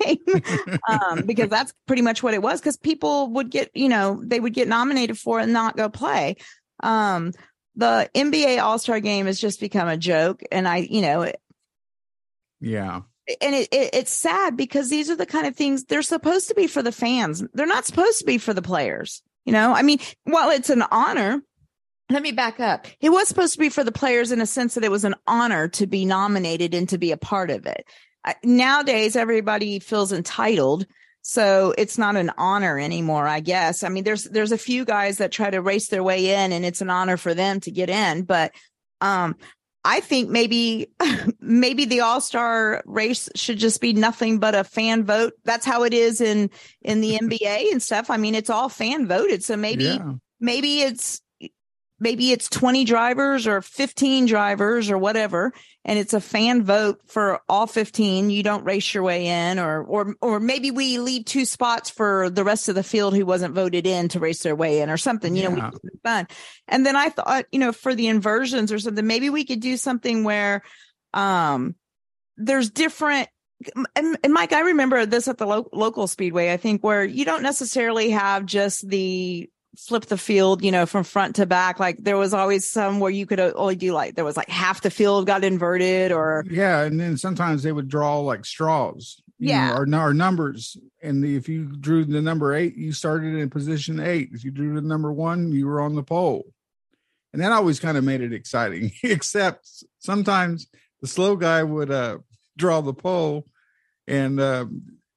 um, because that's pretty much what it was. Cause people would get, you know, they would get nominated for it and not go play. Um, the N B A All-Star game has just become a joke. And I, you know, it, yeah. And it, it, it's sad because these are the kind of things they're supposed to be for the fans. They're not supposed to be for the players. You know, I mean, while it's an honor, let me back up. It was supposed to be for the players in a sense that it was an honor to be nominated and to be a part of it. I, nowadays, everybody feels entitled. So it's not an honor anymore, I guess. I mean, there's there's a few guys that try to race their way in and it's an honor for them to get in. But um, I think maybe maybe the all-star race should just be nothing but a fan vote. That's how it is in, in the N B A and stuff. I mean, it's all fan voted. So maybe yeah. maybe it's. Maybe it's twenty drivers or fifteen drivers or whatever, and it's a fan vote for all fifteen. You don't race your way in, or or or maybe we leave two spots for the rest of the field who wasn't voted in to race their way in or something. You yeah. know, we could be fun. And then I thought, you know, for the inversions or something, maybe we could do something where um, there's different. And, and Mike, I remember this at the lo- local speedway, I think, where you don't necessarily have just the flip the field, you know, from front to back. Like there was always some where you could only do like, there was like half the field got inverted or. Yeah. And then sometimes they would draw like straws, you yeah. know, or, or numbers. And the, if you drew the number eight, you started in position eight. If you drew the number one, you were on the pole. And that always kind of made it exciting, except sometimes the slow guy would uh, draw the pole, and uh,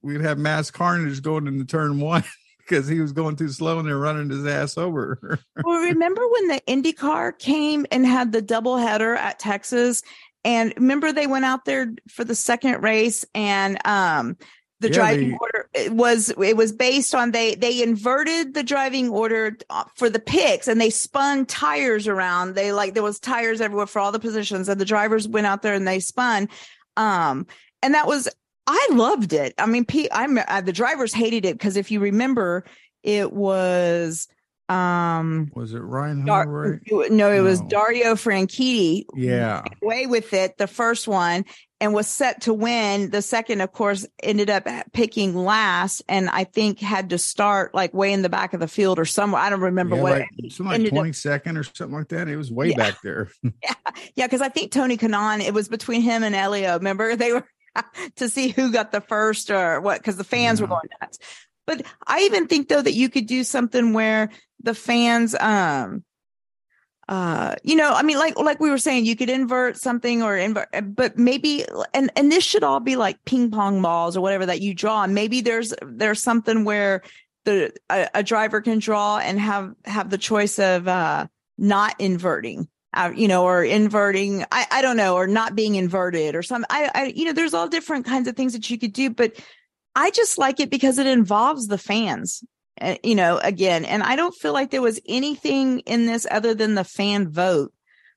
we'd have mass carnage going into turn one because he was going too slow and they're running his ass over. Well, remember when the IndyCar came and had the doubleheader at Texas? And remember they went out there for the second race, and um, the yeah, driving they, order it was it was based on they they inverted the driving order for the picks, and they spun tires around. They like there was tires everywhere for all the positions, and the drivers went out there and they spun. Um, and that was I loved it. I mean, P, I'm uh, the drivers hated it because if you remember, it was. Um, was it Ryan? Dar- right? No, it no. was Dario Franchitti. Yeah, away with it the first one, and was set to win the second. Of course, ended up picking last, and I think had to start like way in the back of the field or somewhere. I don't remember yeah, what. Like, something like twenty-second or something like that. It was way yeah. back there. yeah, yeah, because I think Tony Kanaan. It was between him and Elio. Remember, they were to see who got the first or what, because the fans yeah. were going nuts. But I even think, though, that you could do something where the fans, um, uh, you know, I mean, like like we were saying, you could invert something or invert, but maybe, and, and this should all be like ping pong balls or whatever that you draw. And maybe there's there's something where the a, a driver can draw and have, have the choice of uh, not inverting, uh, you know, or inverting, I, I don't know, or not being inverted or something. I, I you know, there's all different kinds of things that you could do, but I just like it because it involves the fans, you know, again, and I don't feel like there was anything in this other than the fan vote,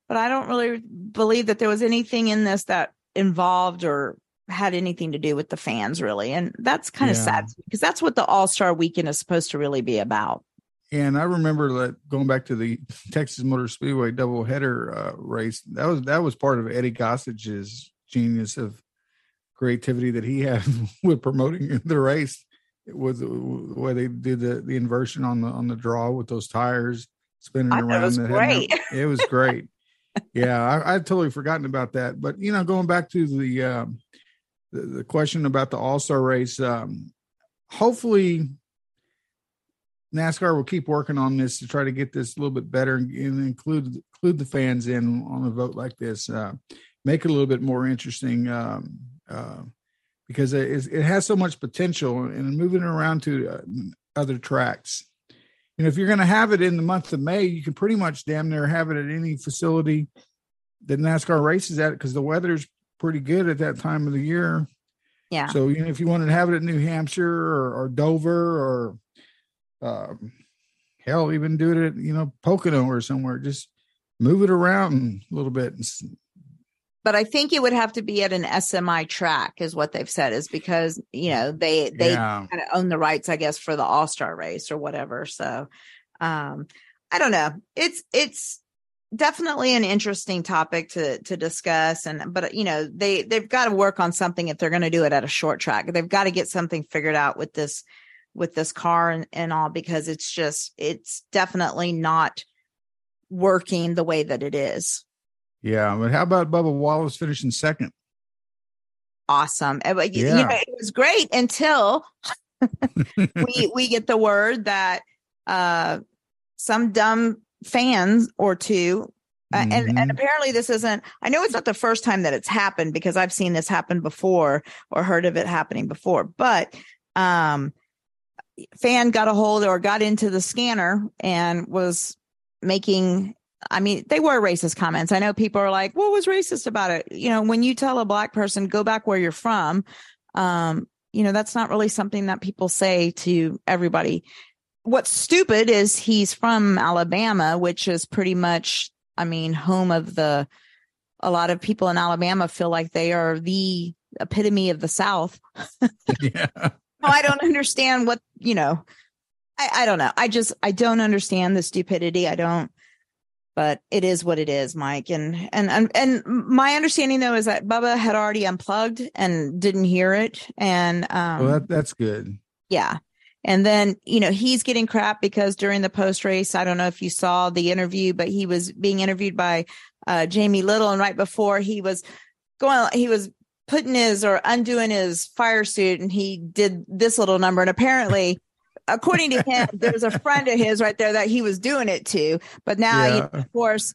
but I don't really believe that there was anything in this that involved or had anything to do with the fans, really. And that's kind of yeah. sad because that's what the All-Star Weekend is supposed to really be about. And I remember that going back to the Texas Motor Speedway doubleheader uh, race, that was, that was part of Eddie Gossige's genius of creativity that he had with promoting the race. It was the way they did the, the inversion on the on the draw with those tires spinning I around. It was great. Up. It was great. yeah, I, I'd totally forgotten about that. But you know, going back to the um, the, the question about the All-Star race, um, hopefully NASCAR will keep working on this to try to get this a little bit better and, and include include the fans in on a vote like this. Uh, make it a little bit more interesting. Um, Uh, because it, is, it has so much potential, and moving it around to uh, other tracks. You know, if you're going to have it in the month of May, you can pretty much damn near have it at any facility that NASCAR races at, because the weather's pretty good at that time of the year. Yeah. So, you know, if you wanted to have it at New Hampshire or, or Dover or um, hell, even do it at, you know, Pocono or somewhere, just move it around a little bit and But I think it would have to be at an S M I track is what they've said, is because, you know, they they yeah. kind of own the rights, I guess, for the All-Star race or whatever. So um, I don't know. It's it's definitely an interesting topic to to discuss. And but, you know, they they've got to work on something if they're going to do it at a short track. They've got to get something figured out with this with this car and, and all, because it's just it's definitely not working the way that it is. Yeah, but how about Bubba Wallace finishing second? Awesome. Yeah. You know, it was great until we we get the word that uh, some dumb fans or two, uh, mm-hmm. and, and apparently this isn't, I know it's not the first time that it's happened, because I've seen this happen before or heard of it happening before, but um, fan got a hold or got into the scanner and was making I mean, they were racist comments. I know people are like, what was racist about it? You know, when you tell a black person, go back where you're from, um, you know, that's not really something that people say to everybody. What's stupid is he's from Alabama, which is pretty much, I mean, home of the, a lot of people in Alabama feel like they are the epitome of the South. yeah. No, I don't understand what, you know, I, I don't know. I just, I don't understand the stupidity. I don't. But it is what it is, Mike. And, and and and my understanding, though, is that Bubba had already unplugged and didn't hear it. And um, well, that, that's good. Yeah. And then, you know, he's getting crap because during the post race, I don't know if you saw the interview, but he was being interviewed by uh, Jamie Little. And right before he was going, he was putting his or undoing his fire suit, and he did this little number. And apparently according to him, there's a friend of his right there that he was doing it to. But now, yeah. you know, of course,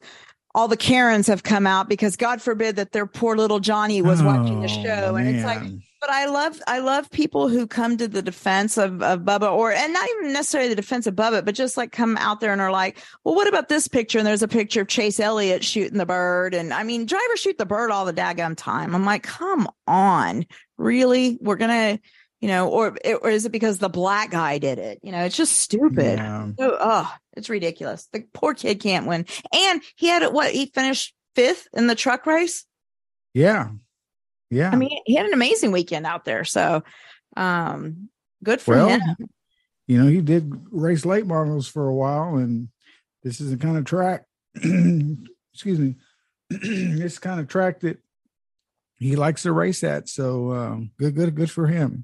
all the Karens have come out because God forbid that their poor little Johnny was oh, watching the show. And man. It's like, but I love, I love people who come to the defense of, of Bubba, or, and not even necessarily the defense of Bubba, but just like come out there and are like, well, what about this picture? And there's a picture of Chase Elliott shooting the bird. And I mean, drivers shoot the bird all the daggum time. I'm like, come on, really? We're going to, you know, or, or is it because the black guy did it? You know, it's just stupid. Yeah. So, oh, it's ridiculous. The poor kid can't win. And he had it. What, he finished fifth in the truck race. Yeah. Yeah. I mean, he had an amazing weekend out there. So um, good for well, him. You know, he did race late models for a while, and this is the kind of track, excuse me, this kind of track that he likes to race at. So um, good, good, good for him.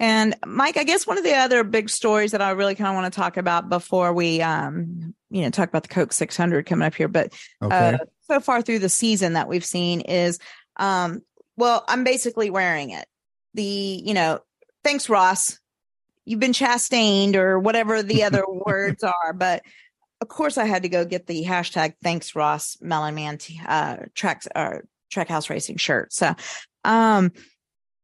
And Mike, I guess one of the other big stories that I really kind of want to talk about before we, um, you know, talk about the Coke six hundred coming up here, but okay. uh, so far through the season that we've seen is, um, well, I'm basically wearing it. The, you know, thanks, Ross. You've been chastained or whatever the other words are. But of course, I had to go get the hashtag thanks, Ross Melon Man t- uh, tracks or Trackhouse Racing shirt. So, um,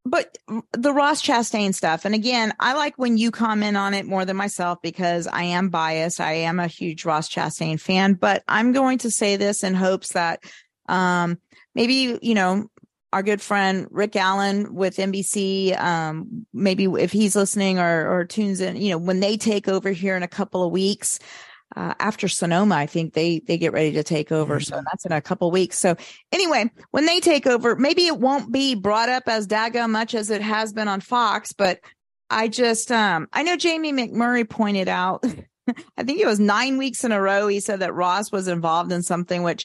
but the Ross Chastain stuff. And again, I like when you comment on it more than myself because I am biased. I am a huge Ross Chastain fan, but I'm going to say this in hopes that um, maybe, you know, our good friend Rick Allen with N B C, um, maybe if he's listening or, or tunes in, you know, when they take over here in a couple of weeks uh, after Sonoma, I think they they get ready to take over. So that's in a couple of weeks. So anyway, when they take over, maybe it won't be brought up as daggum much as it has been on Fox. But I just um, I know Jamie McMurray pointed out, I think it was nine weeks in a row. He said that Ross was involved in something, which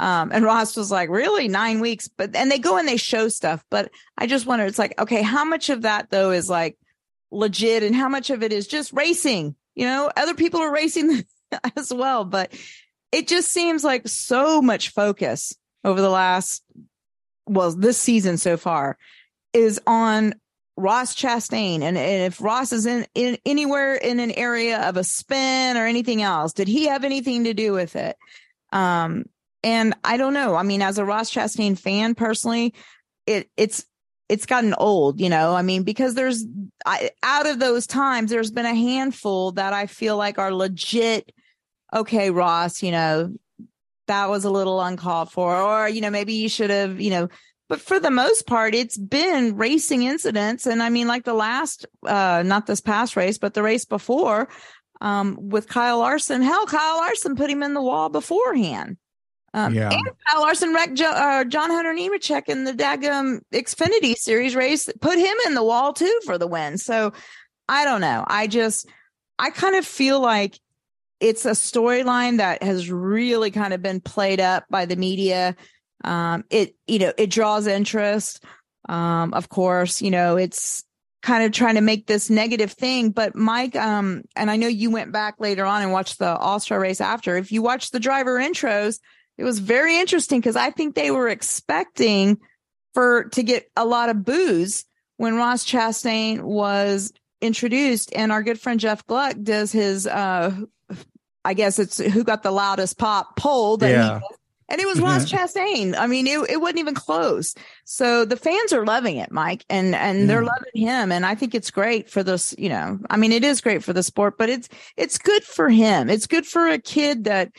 Um, and Ross was like, really nine weeks, but, and they go and they show stuff, but I just wonder, it's like, okay, how much of that though is like legit and how much of it is just racing, you know, other people are racing as well, but it just seems like so much focus over the last, well, this season so far is on Ross Chastain. And, and if Ross is in, in anywhere in an area of a spin or anything else, did he have anything to do with it? Um, And I don't know. I mean, as a Ross Chastain fan personally, it it's it's gotten old, you know, I mean, because there's I, out of those times, there's been a handful that I feel like are legit. OK, Ross, you know, that was a little uncalled for, or, you know, maybe you should have, you know, but for the most part, it's been racing incidents. And I mean, like the last uh, not this past race, but the race before um, with Kyle Larson. Hell, Kyle Larson put him in the wall beforehand. Um, yeah. And Kyle Larson wrecked jo- uh, John Hunter Nemechek in the daggum Xfinity Series race, put him in the wall too for the win. So I don't know. I just, I kind of feel like it's a storyline that has really kind of been played up by the media. Um, it, you know, it draws interest. Um, of course, you know, it's kind of trying to make this negative thing, but Mike, um, and I know you went back later on and watched the All-Star race after. If you watch the driver intros, it was very interesting because I think they were expecting for to get a lot of boos when Ross Chastain was introduced. And our good friend Jeff Gluck does his, uh, I guess it's who got the loudest pop poll. That yeah. he and it was Ross Chastain. I mean, it, it wasn't even close. So the fans are loving it, Mike, and and yeah. they're loving him. And I think it's great for this, you know, I mean, it is great for the sport, but it's it's good for him. It's good for a kid that,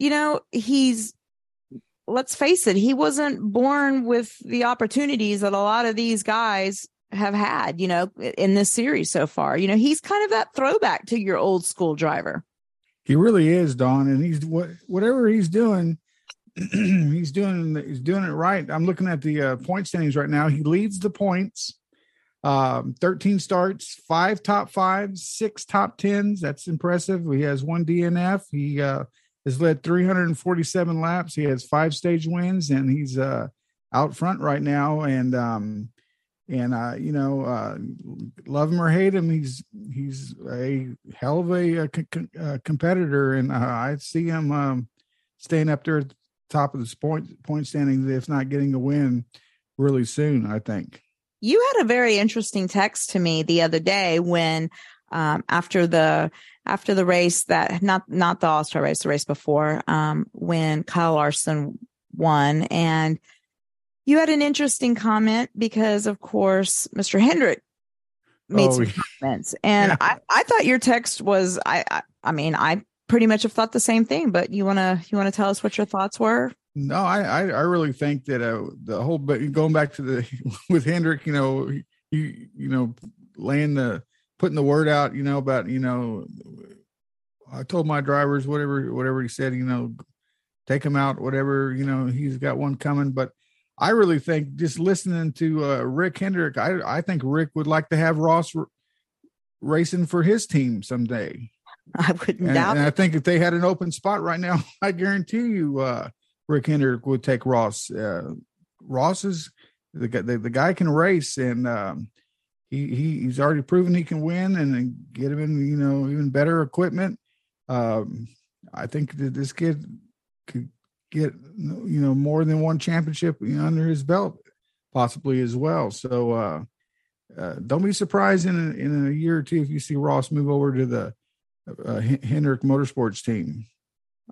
you know, he's, let's face it, he wasn't born with the opportunities that a lot of these guys have had, you know, in this series so far. You know, he's kind of that throwback to your old school driver. He really is, Don. And he's what, whatever he's doing, he's doing, he's doing it right. I'm looking at the uh, point standings right now. He leads the points, um, thirteen starts, five top fives, six top tens. That's impressive. He has one D N F. He, uh, has led three hundred forty-seven laps. He has five stage wins, and he's uh, out front right now. And um, and uh, you know, uh, love him or hate him, he's he's a hell of a, a, co- a competitor, and uh, I see him um, staying up there at the top of the point point standings, if not getting a win really soon, I think. You had a very interesting text to me the other day when um, after the after the race that not not the All-Star race, the race before, um, when Kyle Larson won. And you had an interesting comment because, of course, Mister Hendrick made oh, some comments. And yeah. I, I thought your text was, I, I I mean, I pretty much have thought the same thing, but you want to you want to tell us what your thoughts were? No, I, I, I really think that uh, the whole, but going back to the, with Hendrick, you know, you, you know, laying the, putting the word out, you know, about, you know, I told my drivers, whatever, whatever he said, you know, take him out, whatever, you know, he's got one coming. But I really think just listening to uh, Rick Hendrick, I, I think Rick would like to have Ross r- racing for his team someday. I wouldn't and, doubt and I think if they had an open spot right now, I guarantee you, uh, Rick Hendrick would take Ross. Uh, Ross is the guy, the, the guy can race, and um, he, he he's already proven he can win and, and get him in, you know, even better equipment. Um, I think that this kid could get, you know, more than one championship, you know, under his belt possibly as well. So uh, uh, don't be surprised in a, in a year or two if you see Ross move over to the uh, Hendrick Motorsports team.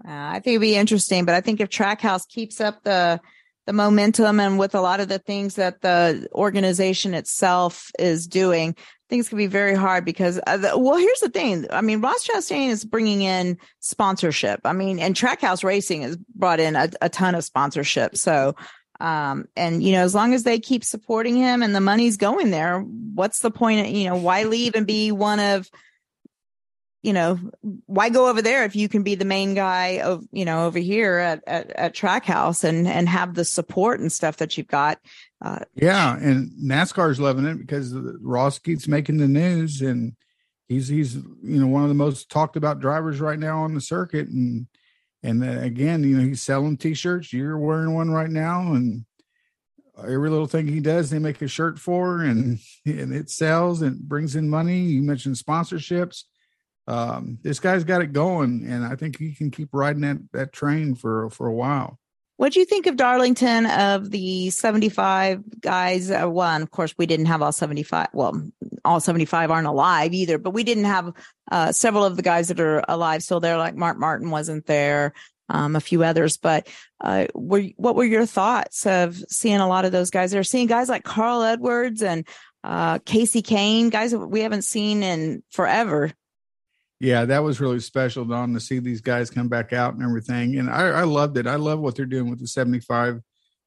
Uh, I think it'd be interesting, but I think if Trackhouse keeps up the the momentum and with a lot of the things that the organization itself is doing, things could be very hard because, uh, the, well, here's the thing. I mean, Ross Chastain is bringing in sponsorship. I mean, and Trackhouse Racing has brought in a, a ton of sponsorship. So, um, and, you know, as long as they keep supporting him and the money's going there, what's the point? Of, you know, why leave and be one of, you know, why go over there if you can be the main guy of, you know, over here at, at, at Trackhouse and, and have the support and stuff that you've got. Uh, yeah. And NASCAR's loving it because Ross keeps making the news and he's, he's, you know, one of the most talked about drivers right now on the circuit. And, and then again, you know, he's selling t-shirts. You're wearing one right now, and every little thing he does, they make a shirt for, and, and it sells and brings in money. You mentioned sponsorships. Um, this guy's got it going, and I think he can keep riding that, that train for, for a while. What do you think of Darlington of the seventy-five guys? Uh, one, of course, we didn't have all seventy-five. Well, all seventy-five aren't alive either, but we didn't have uh, several of the guys that are alive still there, like Mark Martin wasn't there, um, a few others. But uh, were what were your thoughts of seeing a lot of those guys there? Seeing guys like Carl Edwards and uh, Casey Kane, guys that we haven't seen in forever. Yeah, that was really special, Don, to see these guys come back out and everything. And I, I loved it. I love what they're doing with the seventy-five,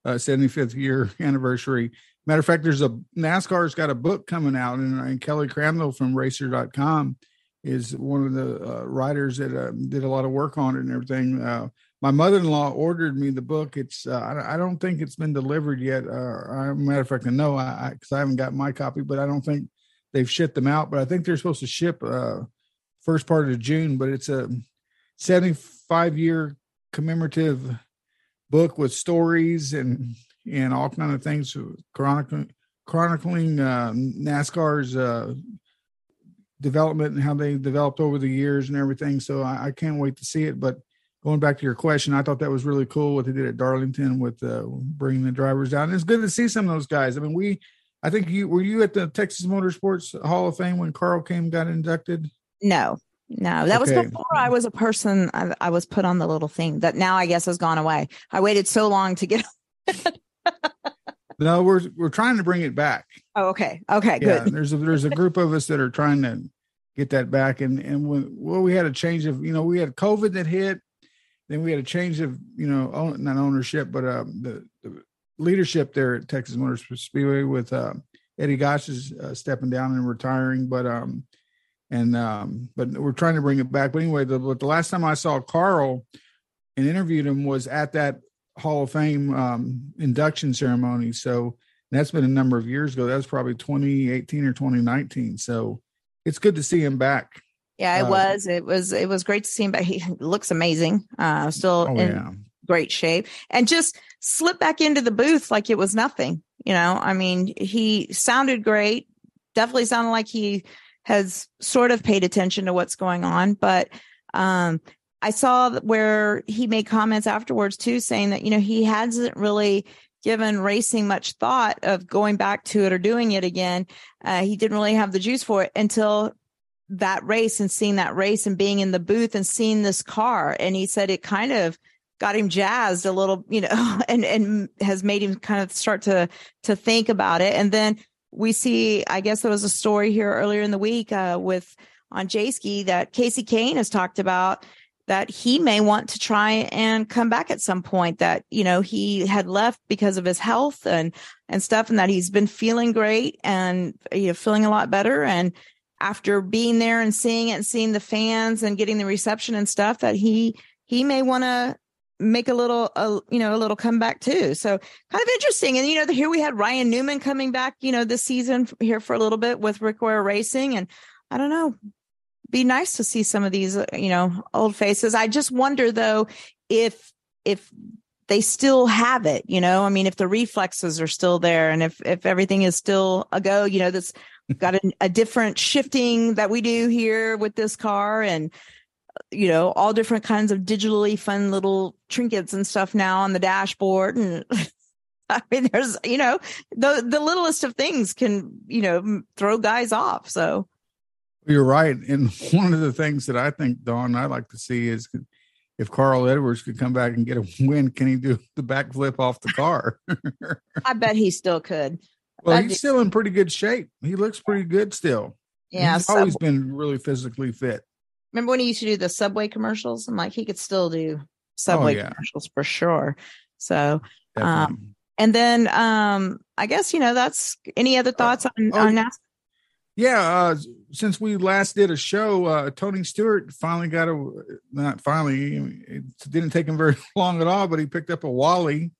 uh, seventy-fifth year anniversary. Matter of fact, there's a NASCAR's got a book coming out, and, and Kelly Cramlow from racer dot com is one of the uh, writers that uh, did a lot of work on it and everything. Uh, my mother-in-law ordered me the book. It's uh, I, I don't think it's been delivered yet. Uh, matter of fact, I know I because I, I haven't got my copy, but I don't think they've shipped them out. But I think they're supposed to ship. Uh, first part of June, but it's a seventy-five year commemorative book with stories and, and all kind of things chronicling, chronicling uh, NASCAR's uh, development and how they developed over the years and everything. So I, I can't wait to see it. But going back to your question, I thought that was really cool what they did at Darlington with uh, bringing the drivers down. And it's good to see some of those guys. I mean, we, I think you, were you at the Texas Motorsports Hall of Fame when Carl came, got inducted? No, no, that okay. was before I was a person. I, I was put on the little thing that now I guess has gone away. I waited so long to get. No, we're we're trying to bring it back. Oh, okay, okay, yeah, good. There's a, there's a group of us that are trying to get that back, and and when, well, we had a change of you know we had COVID that hit, then we had a change of you know own, not ownership but um, the, the leadership there at Texas Motorsports Speedway with uh, Eddie Gosch is uh, stepping down and retiring, but um. And, um, but we're trying to bring it back. But anyway, the, the last time I saw Carl and interviewed him was at that Hall of Fame um, induction ceremony. So that's been a number of years ago. That was probably twenty eighteen or twenty nineteen. So it's good to see him back. Yeah, it uh, was. It was, it was great to see him back. He looks amazing. Uh, still oh, in yeah. great shape, and just slipped back into the booth like it was nothing. You know, I mean, he sounded great. Definitely sounded like he has sort of paid attention to what's going on. But um, I saw where he made comments afterwards too, saying that, you know, he hasn't really given racing much thought of going back to it or doing it again. Uh, he didn't really have the juice for it until that race and seeing that race and being in the booth and seeing this car. And he said it kind of got him jazzed a little, you know, and, and has made him kind of start to, to think about it. And then we see, I guess there was a story here earlier in the week uh, with on J-Ski that Casey Kane has talked about that he may want to try and come back at some point, that, you know, he had left because of his health and, and stuff, and that he's been feeling great and, you know, feeling a lot better. And after being there and seeing it and seeing the fans and getting the reception and stuff, that he, he may want to make a little, uh, you know, a little comeback too. So kind of interesting. And, you know, here we had Ryan Newman coming back, you know, this season here for a little bit with Rick Ware Racing. And I don't know, be nice to see some of these, you know, old faces. I just wonder though, if, if they still have it, you know, I mean, if the reflexes are still there and if, if everything is still a go, you know, that's got a, a different shifting that we do here with this car, and, you know, all different kinds of digitally fun little trinkets and stuff now on the dashboard. And I mean, there's, you know, the, the littlest of things can, you know, throw guys off. So you're right. And one of the things that I think, Dawn, I'd like to see is if Carl Edwards could come back and get a win, can he do the backflip off the car? I bet he still could. Well, I'd he's do. still in pretty good shape. He looks pretty good still. Yeah. He's so- always been really physically fit. Remember when he used to do the Subway commercials? I'm like, he could still do Subway oh, yeah. commercials for sure. So, um, and then um, I guess, you know, that's any other thoughts uh, on, oh, on NASCAR? Yeah. Uh, since we last did a show, uh, Tony Stewart finally got a, not finally, it didn't take him very long at all, but he picked up a Wally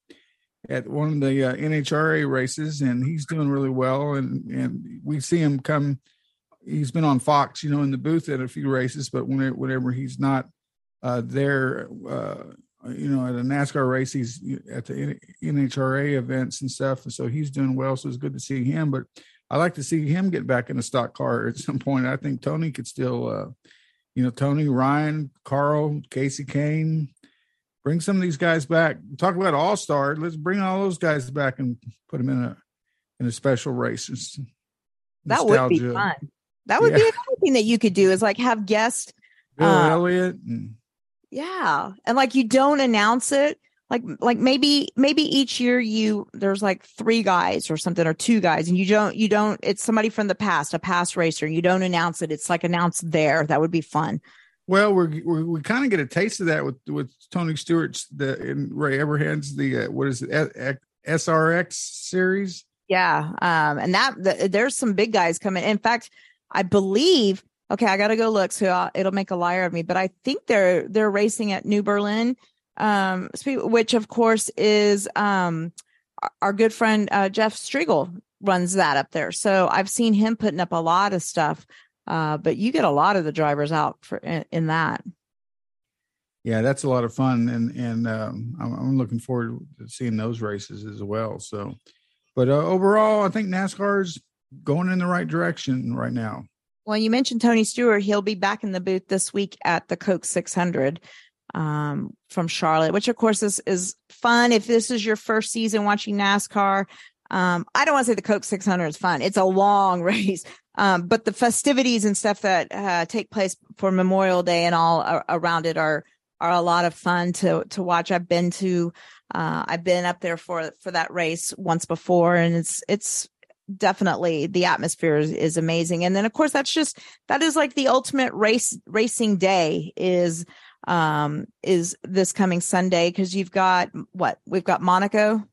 at one of the uh, N H R A races, and he's doing really well. And, and we see him come. He's been on Fox, you know, in the booth at a few races, but when it, whenever he's not uh, there, uh, you know, at a NASCAR race, he's at the N H R A events and stuff. And so he's doing well. So it's good to see him, but I like to see him get back in a stock car at some point. I think Tony could still, uh, you know, Tony, Ryan, Carl, Casey Kane, bring some of these guys back. Talk about all-star. Let's bring all those guys back and put them in a, in a special race. It's that would be fun. That would yeah. be another thing that you could do, is like have guests. Bill um, Elliott. And- yeah. And like, you don't announce it. Like, like maybe, maybe each year you, there's like three guys or something, or two guys, and you don't, you don't, it's somebody from the past, a past racer. You don't announce it. It's like announced there. That would be fun. Well, we're, we're we kind of get a taste of that with, with Tony Stewart's, the, and Ray Everhand's, the, uh, what is it? S R X series. Yeah. Um, and that, the, there's some big guys coming. In fact, I believe, okay, I got to go look, so I'll, it'll make a liar of me, but I think they're, they're racing at New Berlin, um, which of course is, um, our good friend, uh, Jeff Striegel runs that up there. So I've seen him putting up a lot of stuff, uh, but you get a lot of the drivers out for in, in that. Yeah, that's a lot of fun. And, and, um, I'm, I'm looking forward to seeing those races as well. So, but, uh, overall, I think NASCAR's going in the right direction right now. Well, you mentioned Tony Stewart. He'll be back in the booth this week at the Coke six hundred um, from Charlotte, which of course is, is fun. If this is your first season watching NASCAR, um, I don't want to say the Coke six hundred is fun. It's a long race, um, but the festivities and stuff that uh, take place for Memorial Day and all uh, around it are, are a lot of fun to, to watch. I've been to, uh, I've been up there for, for that race once before, and it's, it's, definitely the atmosphere is, is amazing. And then of course that's just, that is like the ultimate race racing day is, um, is this coming Sunday. Cause you've got what we've got Monaco.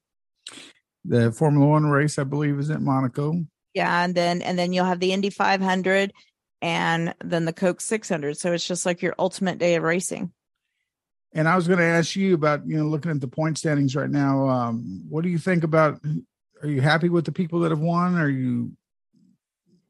The Formula One race, I believe, is at Monaco. Yeah. And then, and then you'll have the Indy five hundred and then the Coke six hundred. So it's just like your ultimate day of racing. And I was going to ask you about, you know, looking at the point standings right now. Um, what do you think about, are you happy with the people that have won? Are you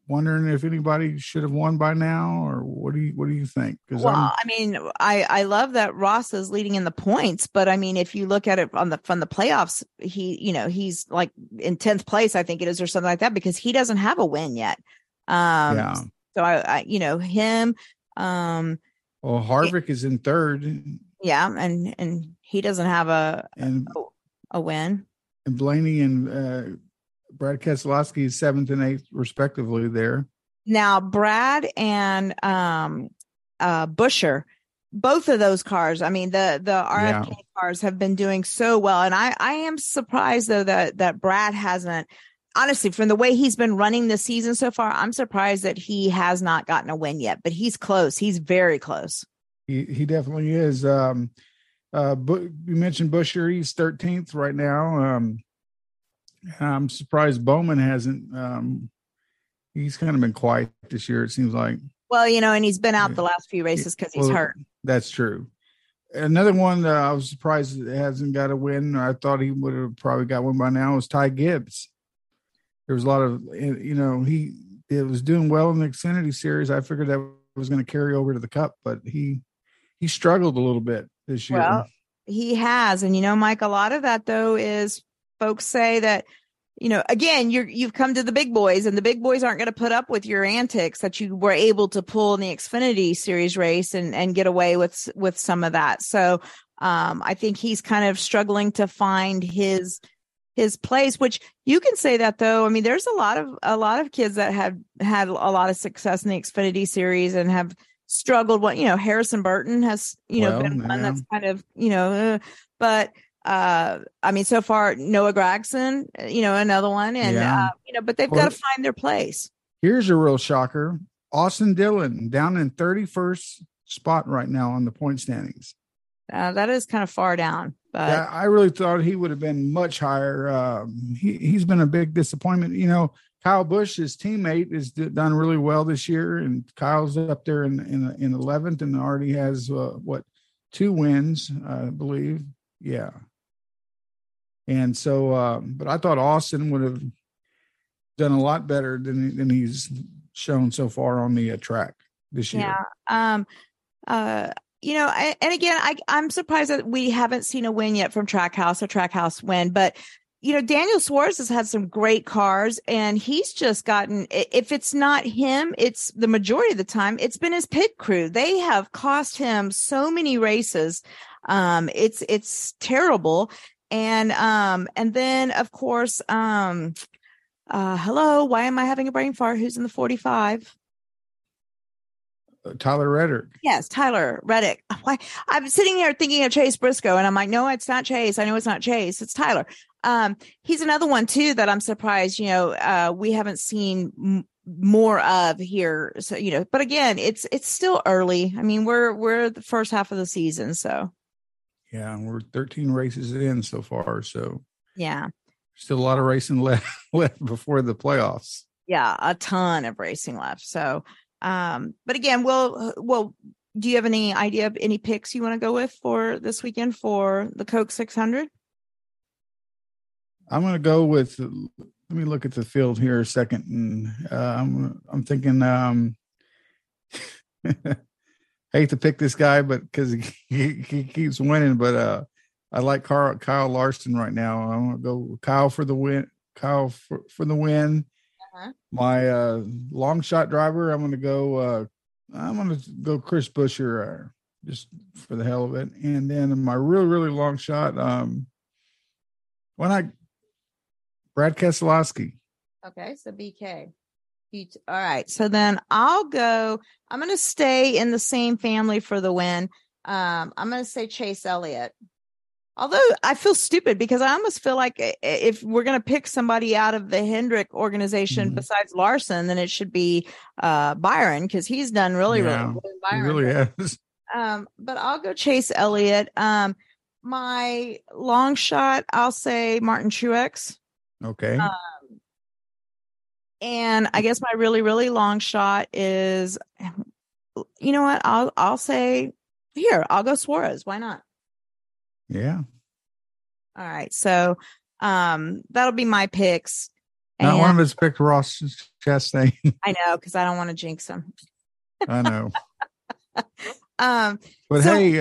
wondering if anybody should have won by now, or what do you, what do you think? Well, I'm... I mean, I, I love that Ross is leading in the points, but I mean, if you look at it on the, from the playoffs, he, you know, he's like in tenth place, I think it is, or something like that, because he doesn't have a win yet. Um, yeah. so I, I, you know, him, um, well, Harvick it, is in third. Yeah. And, and he doesn't have a, and... a, a win. And Blaney and uh, Brad Keselowski is seventh and eighth, respectively, there. Now, Brad and um, uh, Buscher, both of those cars, I mean, the the R F K yeah. cars have been doing so well. And I, I am surprised, though, that, that Brad hasn't. Honestly, from the way he's been running the season so far, I'm surprised that he has not gotten a win yet. But he's close. He's very close. He he definitely is. Um, uh, but you mentioned Buscher. He's thirteenth right now. Um, I'm surprised Bowman hasn't. Um, he's kind of been quiet this year, it seems like. Well, you know, and he's been out the last few races because he's well, hurt. That's true. Another one that I was surprised that hasn't got a win. I thought he would have probably got one by now was Ty Gibbs. There was a lot of, you know, he it was doing well in the Xfinity Series. I figured that was going to carry over to the Cup, but he he struggled a little bit this year. Well, he has. And, you know, Mike, a lot of that, though, is folks say that, you know, again, you're, you've come to the big boys, and the big boys aren't going to put up with your antics that you were able to pull in the Xfinity Series race and, and get away with, with some of that. So um, I think he's kind of struggling to find his – his place, which you can say that, though. I mean, there's a lot of a lot of kids that have had a lot of success in the Xfinity Series and have struggled. What, you know, Harrison Burton has, you know, well, been one yeah. that's kind of, you know, uh, but uh, I mean, so far, Noah Gragson, you know, another one. And, yeah. uh, you know, but they've well, got to find their place. Here's a real shocker. Austin Dillon down in thirty-first spot right now on the point standings. Uh, that is kind of far down. But yeah, I really thought he would have been much higher. Um, he, he's been a big disappointment. You know, Kyle Busch, his teammate, has done really well this year, and Kyle's up there in in, in eleventh and already has, uh, what, two wins, I believe. Yeah. And so, um, but I thought Austin would have done a lot better than, than he's shown so far on the uh, track this year. Yeah. Um, uh, You know, I, and again, I, I'm surprised that we haven't seen a win yet from Trackhouse, a Trackhouse win. But, you know, Daniel Suarez has had some great cars, and he's just gotten, if it's not him, it's the majority of the time, it's been his pit crew. They have cost him so many races. Um, it's it's terrible. And um, and then, of course, um, uh, hello, why am I having a brain fart? Who's in the forty-five? Tyler Reddick. Yes, Tyler Reddick. Why? I'm sitting here thinking of Chase Briscoe, and I'm like, no, it's not Chase. I know it's not Chase. It's Tyler. Um, he's another one, too, that I'm surprised, you know, uh, we haven't seen m- more of here. So, you know, but again, it's it's still early. I mean, we're we're the first half of the season, so. Yeah, and we're thirteen races in so far, so. Yeah. Still a lot of racing left, left before the playoffs. Yeah, a ton of racing left, so. Um, but again, well, well, do you have any idea of any picks you want to go with for this weekend for the Coke six hundred? I'm going to go with, let me look at the field here a second. And, uh, I'm, I'm thinking, um, I hate to pick this guy, but cause he, he keeps winning, but, uh, I like Carl, Kyle Larson right now. I'm going to go with Kyle for the win, Kyle for, for the win. My uh, long shot driver, I'm going to go. Uh, I'm going to go Chris Buscher, uh, just for the hell of it. And then my really, really long shot. Um, when I Brad Keselowski. Okay, so B K. All right, so then I'll go. I'm going to stay in the same family for the win. Um, I'm going to say Chase Elliott. Although I feel stupid because I almost feel like if we're going to pick somebody out of the Hendrick organization mm-hmm. besides Larson, then it should be uh, Byron because he's done really, yeah, really good. Byron he really has. Um, but I'll go Chase Elliott. Um, my long shot, I'll say Martin Truex. Okay. Um, and I guess my really, really long shot is, you know what? I'll I'll say here. I'll go Suarez. Why not? Yeah. All right. So um, that'll be my picks. Not and one of us picked Ross Chastain. I know, because I don't want to jinx him. I know. um, but so, hey,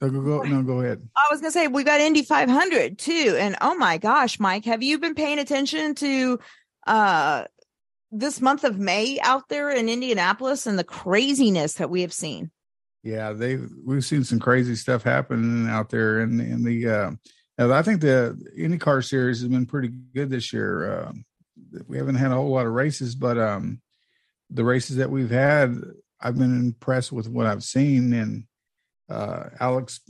go, go, no, go ahead. I was going to say, we got Indy five hundred, too. And oh, my gosh, Mike, have you been paying attention to uh, this month of May out there in Indianapolis and the craziness that we have seen? Yeah, they we've seen some crazy stuff happening out there, and in, in the uh, I think the IndyCar series has been pretty good this year. Uh, we haven't had a whole lot of races, but um, the races that we've had, I've been impressed with what I've seen. And uh, Alex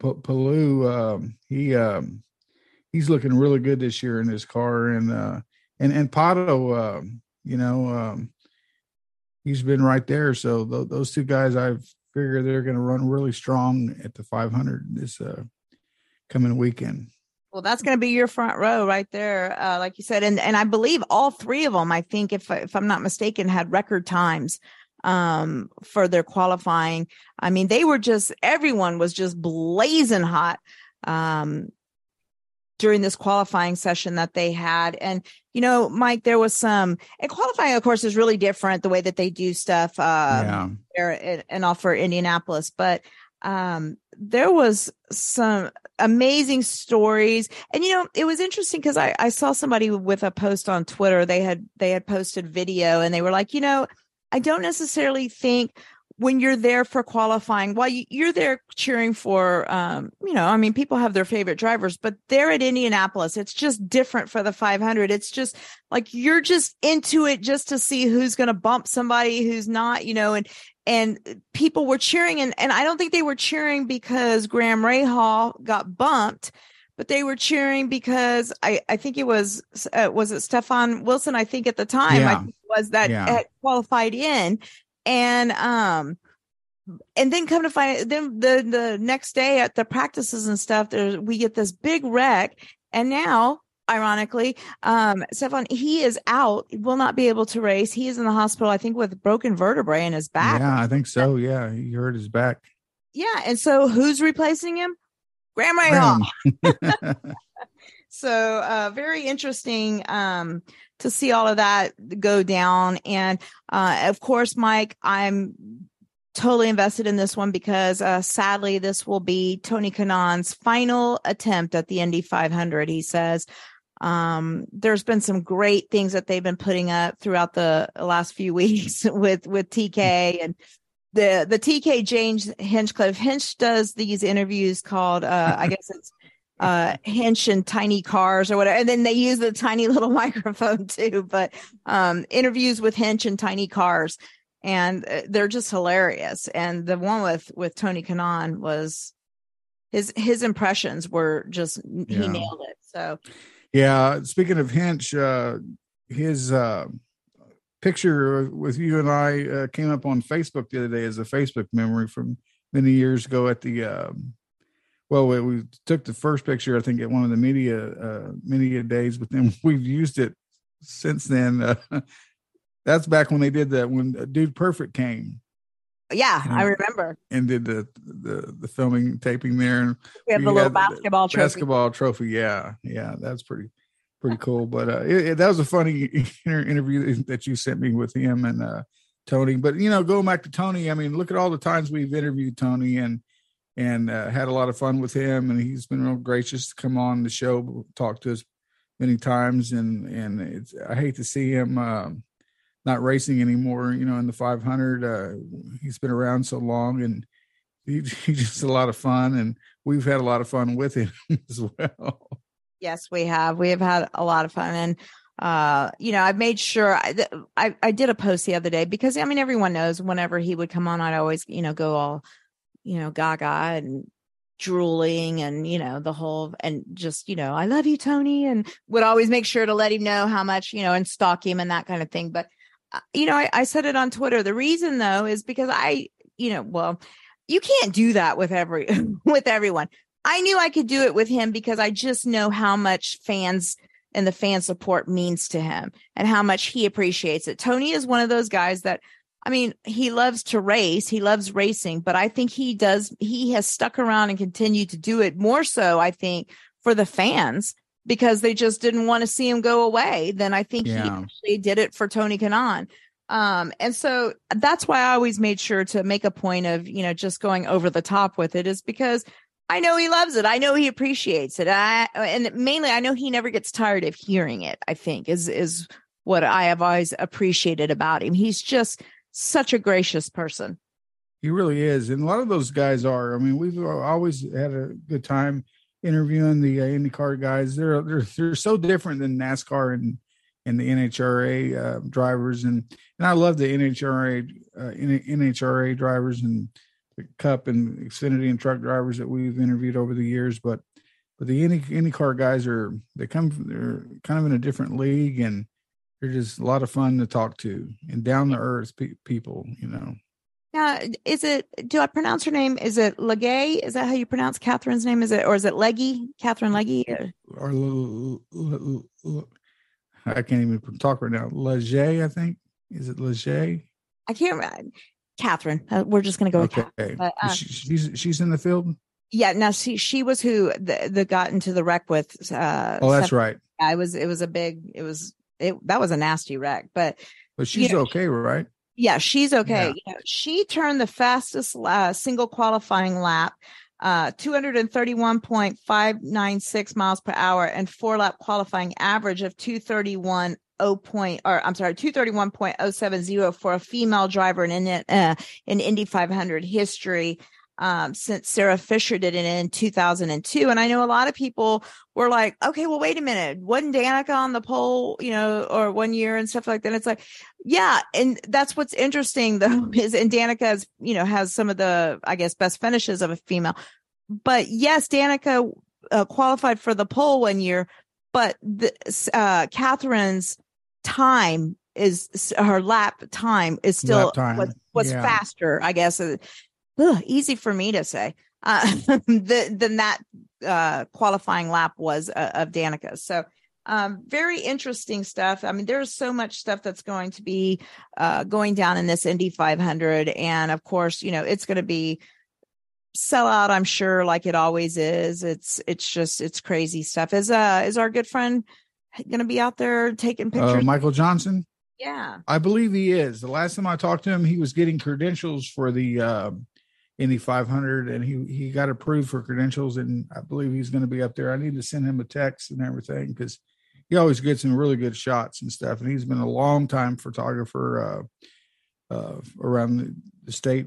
P- Palou, um, he um, he's looking really good this year in his car. And uh, and and Pato, uh, you know, um, he's been right there. So th- those two guys, I've figured they're going to run really strong at the five hundred this uh, coming weekend. Well, that's going to be your front row right there, uh, like you said. And and I believe all three of them, I think, if, if I'm not mistaken, had record times um, for their qualifying. I mean, they were just, everyone was just blazing hot um, during this qualifying session that they had. And, you know, Mike, there was some, and qualifying, of course, is really different the way that they do stuff um, yeah. there and all for Indianapolis. But um, there was some amazing stories. And, you know, it was interesting because I, I saw somebody with a post on Twitter. They had they had posted video and they were like, you know, I don't necessarily think when you're there for qualifying, while you, you're there cheering for, um, you know, I mean, people have their favorite drivers, but they're at Indianapolis. It's just different for the five hundred. It's just like you're just into it just to see who's going to bump somebody who's not, you know, and And people were cheering, and, and I don't think they were cheering because Graham Rahal got bumped, but they were cheering because I, I think it was, uh, was it Stefan Wilson? I think at the time yeah. I think it was that yeah. had qualified in. And, um, and then come to find then the, the next day at the practices and stuff, there, we get this big wreck. And now, ironically, um, Stefan, he is out, will not be able to race. He is in the hospital, I think, with broken vertebrae in his back. Yeah, I think so. Yeah, he hurt his back. Yeah. And so who's replacing him? Graham Rahal. So uh, very interesting um, to see all of that go down. And uh, of course, Mike, I'm totally invested in this one because uh, sadly, this will be Tony Kanaan's final attempt at the Indy five hundred, he says. Um, there's been some great things that they've been putting up throughout the last few weeks with, with T K and the, the T K James Hinchcliffe. Hinch does these interviews called, uh, I guess it's, uh, Hinch and Tiny Cars or whatever. And then they use the tiny little microphone too, but, um, interviews with Hinch and Tiny Cars, and they're just hilarious. And the one with, with Tony Kanaan was his, his impressions were just, yeah. he nailed it. So, yeah. Speaking of Hinch, uh, his uh, picture with you and I uh, came up on Facebook the other day as a Facebook memory from many years ago at the, um, well, we, we took the first picture, I think, at one of the media, uh, media days, but then we've used it since then. Uh, that's back when they did that, when Dude Perfect came. Yeah, and, I remember. And did the, the, the filming taping there. And we had we the little had basketball the, trophy. Basketball trophy, yeah. Yeah, that's pretty pretty cool. But uh, it, it, that was a funny interview that you sent me with him and uh, Tony. But, you know, going back to Tony, I mean, look at all the times we've interviewed Tony and and uh, had a lot of fun with him. And he's been real gracious to come on the show, talk to us many times. And, and it's, I hate to see him uh, – not racing anymore, you know, in the five hundred. Uh, he's been around so long, and he, he's just a lot of fun, and we've had a lot of fun with him as well. Yes, we have. We have had a lot of fun. And, uh, you know, I've made sure I, I, I did a post the other day because, I mean, everyone knows whenever he would come on, I'd always, you know, go all, you know, gaga and drooling and, you know, the whole, and just, you know, I love you, Tony, and would always make sure to let him know how much, you know, and stalk him and that kind of thing. But you know, I, I said it on Twitter. The reason, though, is because I, you know, well, you can't do that with every with everyone. I knew I could do it with him because I just know how much fans and the fan support means to him and how much he appreciates it. Tony is one of those guys that, I mean, he loves to race. He loves racing, but I think he does. He has stuck around and continued to do it more so, I think, for the fans, because they just didn't want to see him go away. Then I think yeah. he actually did it for Tony Kanaan. Um, and so that's why I always made sure to make a point of, you know, just going over the top with it, is because I know he loves it. I know he appreciates it. I, and mainly, I know he never gets tired of hearing it, I think is, is what I have always appreciated about him. He's just such a gracious person. He really is. And a lot of those guys are. I mean, we've always had a good time interviewing the uh, IndyCar guys. They're, they're they're so different than NASCAR and and the N H R A uh, drivers. And, and I love the N H R A uh, N H R A drivers and the Cup and Xfinity and truck drivers that we've interviewed over the years. But but the Indy, IndyCar guys are, they come from, they're kind of in a different league, and they're just a lot of fun to talk to and down to earth pe- people, you know. Now, is it, do I pronounce her name? Is it Legay? Is that how you pronounce Catherine's name? Is it, or is it Leggy? Catherine Legay? Or, or l- l- l- I can't even talk right now. Legay, I think. Is it Legay? I can't. Uh, Catherine. Uh, we're just going to go okay. with Catherine. But, uh, she, she's, she's in the field? Yeah. Now, she she was who the, the got into the wreck with. Uh, oh, that's seven, right. I was, it was a big, it was, it that was a nasty wreck. But, but she's okay, know, right? Yeah, she's okay. Yeah. You know, she turned the fastest uh, single qualifying lap, uh, two thirty-one point five nine six miles per hour, and four lap qualifying average of two thirty-one point oh point, or I'm sorry, two thirty-one point oh seven oh for a female driver in in, uh, in Indy five hundred history. Um, since Sarah Fisher did it in two thousand two. And I know a lot of people were like, okay, well, wait a minute. Wasn't Danica on the pole, you know, or one year and stuff like that? And it's like, yeah. And that's what's interesting though is, and Danica is, you know, has some of the, I guess, best finishes of a female, but yes, Danica uh, qualified for the pole one year, but the, uh, Catherine's time is her lap time is still lap time. was, was yeah. faster, I guess. Ugh, easy for me to say uh, the, than that uh, qualifying lap was uh, of Danica. So um, very interesting stuff. I mean, there's so much stuff that's going to be uh, going down in this Indy five hundred. And of course, you know, it's going to be sell out, I'm sure, like it always is. It's, it's just, it's crazy stuff. Is, uh, is our good friend going to be out there taking pictures? Uh, Michael Johnson? Yeah. I believe he is. The last time I talked to him, he was getting credentials for the, uh, Indy five hundred, and he he got approved for credentials, and I believe he's going to be up there. I need to send him a text and everything because he always gets some really good shots and stuff, and he's been a long-time photographer uh, uh, around the, the state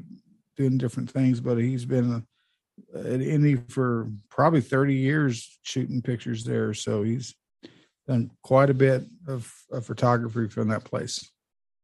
doing different things, but he's been uh, at Indy for probably thirty years shooting pictures there, so he's done quite a bit of, of photography from that place.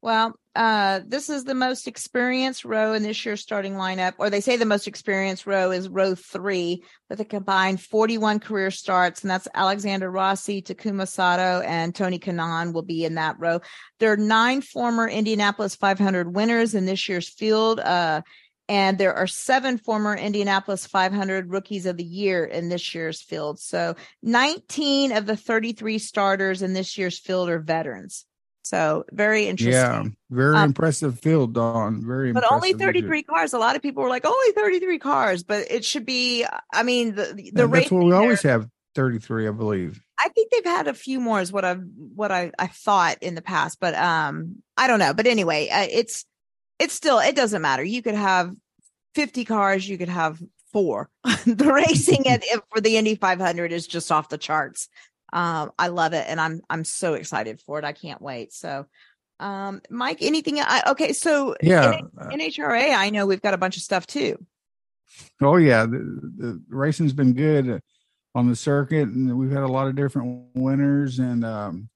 Well, uh, this is the most experienced row in this year's starting lineup, or they say the most experienced row is row three with a combined forty-one career starts. And that's Alexander Rossi, Takuma Sato, and Tony Kanaan will be in that row. There are nine former Indianapolis five hundred winners in this year's field. Uh, And there are seven former Indianapolis five hundred rookies of the year in this year's field. So nineteen of the thirty-three starters in this year's field are veterans. So very interesting. Yeah, very um, impressive field, Dawn. Very but impressive. But only thirty-three legit. Cars. A lot of people were like, only thirty-three cars. But it should be, I mean, the, the race. That's what we always have, thirty-three, I believe. I think they've had a few more is what I've, what I, I thought in the past. But um, I don't know. But anyway, uh, it's it's still, it doesn't matter. You could have fifty cars. You could have four. The racing at for the Indy five hundred is just off the charts. Um, I love it. And I'm, I'm so excited for it. I can't wait. So, um, Mike, anything? I, okay. So yeah, N H R A, I know we've got a bunch of stuff too. Oh yeah. The, the racing has been good on the circuit, and we've had a lot of different winners. And, um,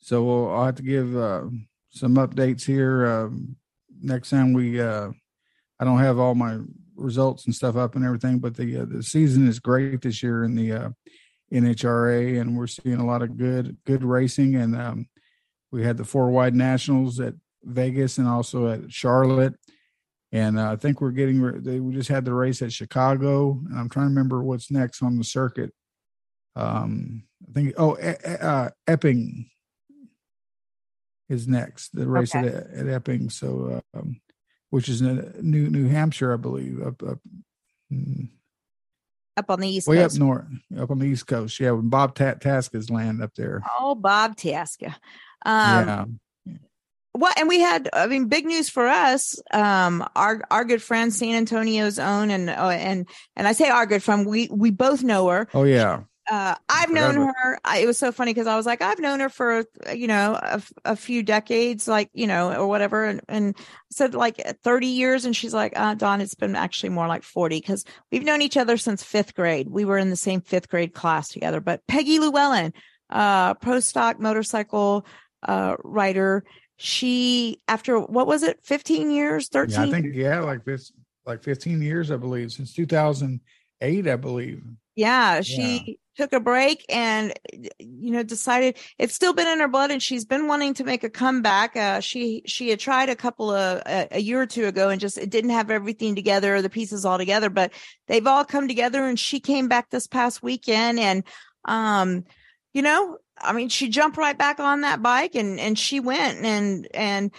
so we'll, I'll have to give, uh, some updates here. Um, next time we, uh, I don't have all my results and stuff up and everything, but the, uh, the season is great this year in the, uh, N H R A, and we're seeing a lot of good good racing, and um we had the four wide nationals at Vegas and also at Charlotte, and uh, I think we're getting re- they, we just had the race at Chicago, and I'm trying to remember what's next on the circuit. um I think oh e- uh, Epping is next, the race okay. at, at Epping, so um which is in New New Hampshire, I believe, up up mm, Up on the East Way Coast. Way up north, up on the East Coast. Yeah, when Bob T- Tasca's land up there. Oh, Bob Tasca. Um, yeah. Well, and we had, I mean, big news for us. Um, our our good friend, San Antonio's own, and oh, and and I say our good friend, we we both know her. Oh yeah. Uh, I've Forever. known her. I, it was so funny because I was like, I've known her for you know a, a few decades, like you know or whatever, and and I said like thirty years, and she's like, uh, Don, it's been actually more like forty because we've known each other since fifth grade. We were in the same fifth grade class together. But Peggy Llewellyn, uh, pro stock motorcycle uh, rider. She, after what was it, fifteen years, thirteen? Yeah, I think, yeah, like this, like fifteen years, I believe, since two thousand eight, I believe. Yeah, she yeah. took a break and, you know, decided it's still been in her blood and she's been wanting to make a comeback. Uh, she she had tried a couple of a, a year or two ago and just it didn't have everything together, or the pieces all together, but they've all come together. And she came back this past weekend and, um, you know, I mean, she jumped right back on that bike and, and she went and and.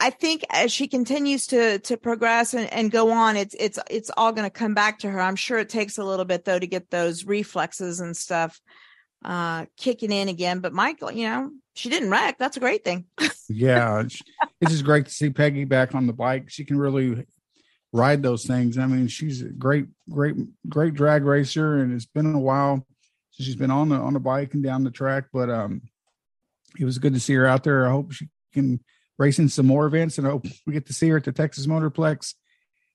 I think as she continues to to progress and, and go on, it's it's it's all going to come back to her. I'm sure it takes a little bit, though, to get those reflexes and stuff uh, kicking in again. But Michael, you know, she didn't wreck. That's a great thing. Yeah, it's just great to see Peggy back on the bike. She can really ride those things. I mean, she's a great, great, great drag racer, and it's been a while since she's been on the on the bike and down the track. But um, it was good to see her out there. I hope she can racing some more events, and I hope we get to see her at the Texas Motorplex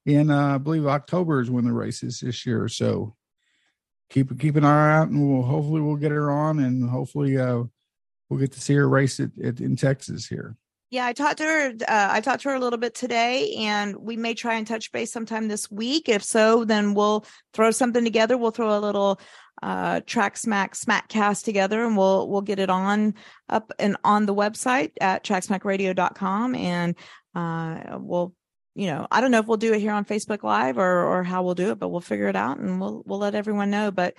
in, uh, I believe October is when the race is this year. So keep, keep an eye out, and we'll hopefully we'll get her on, and hopefully, uh, we'll get to see her race at, at in Texas here. Yeah. I talked to her. Uh, I talked to her a little bit today, and we may try and touch base sometime this week. If so, then we'll throw something together. We'll throw a little, uh, Track Smack Smackcast together, and we'll, we'll get it on up and on the website at track smack radio dot com. And, uh, we'll, you know, I don't know if we'll do it here on Facebook Live or, or how we'll do it, but we'll figure it out and we'll, we'll let everyone know. But,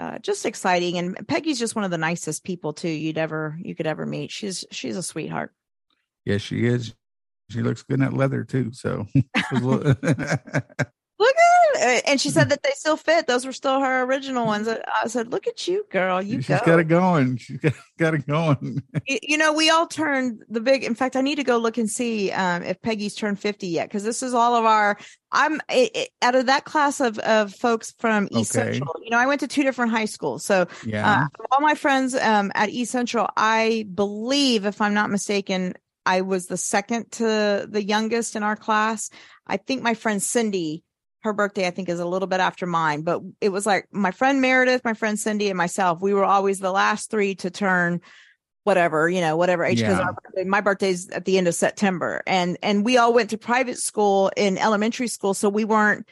uh, just exciting. And Peggy's just one of the nicest people too you'd ever, you could ever meet. She's, she's a sweetheart. Yes, she is. She looks good in that leather too. So look at it. And she said that they still fit. Those were still her original ones. I said, look at you, girl. You She's go. got it going. She's got it going. You, you know, we all turned the big, in fact, I need to go look and see um, if Peggy's turned fifty yet. Cause this is all of our, I'm it, it, out of that class of, of folks from East okay. Central. You know, I went to two different high schools. So yeah. uh, all my friends um, at East Central, I believe, if I'm not mistaken, I was the second to the youngest in our class. I think my friend Cindy, her birthday, I think, is a little bit after mine, but it was like my friend Meredith, my friend Cindy, and myself. We were always the last three to turn whatever, you know, whatever age. Yeah. Cause our birthday, my birthday's at the end of September. And, and we all went to private school in elementary school. So we weren't,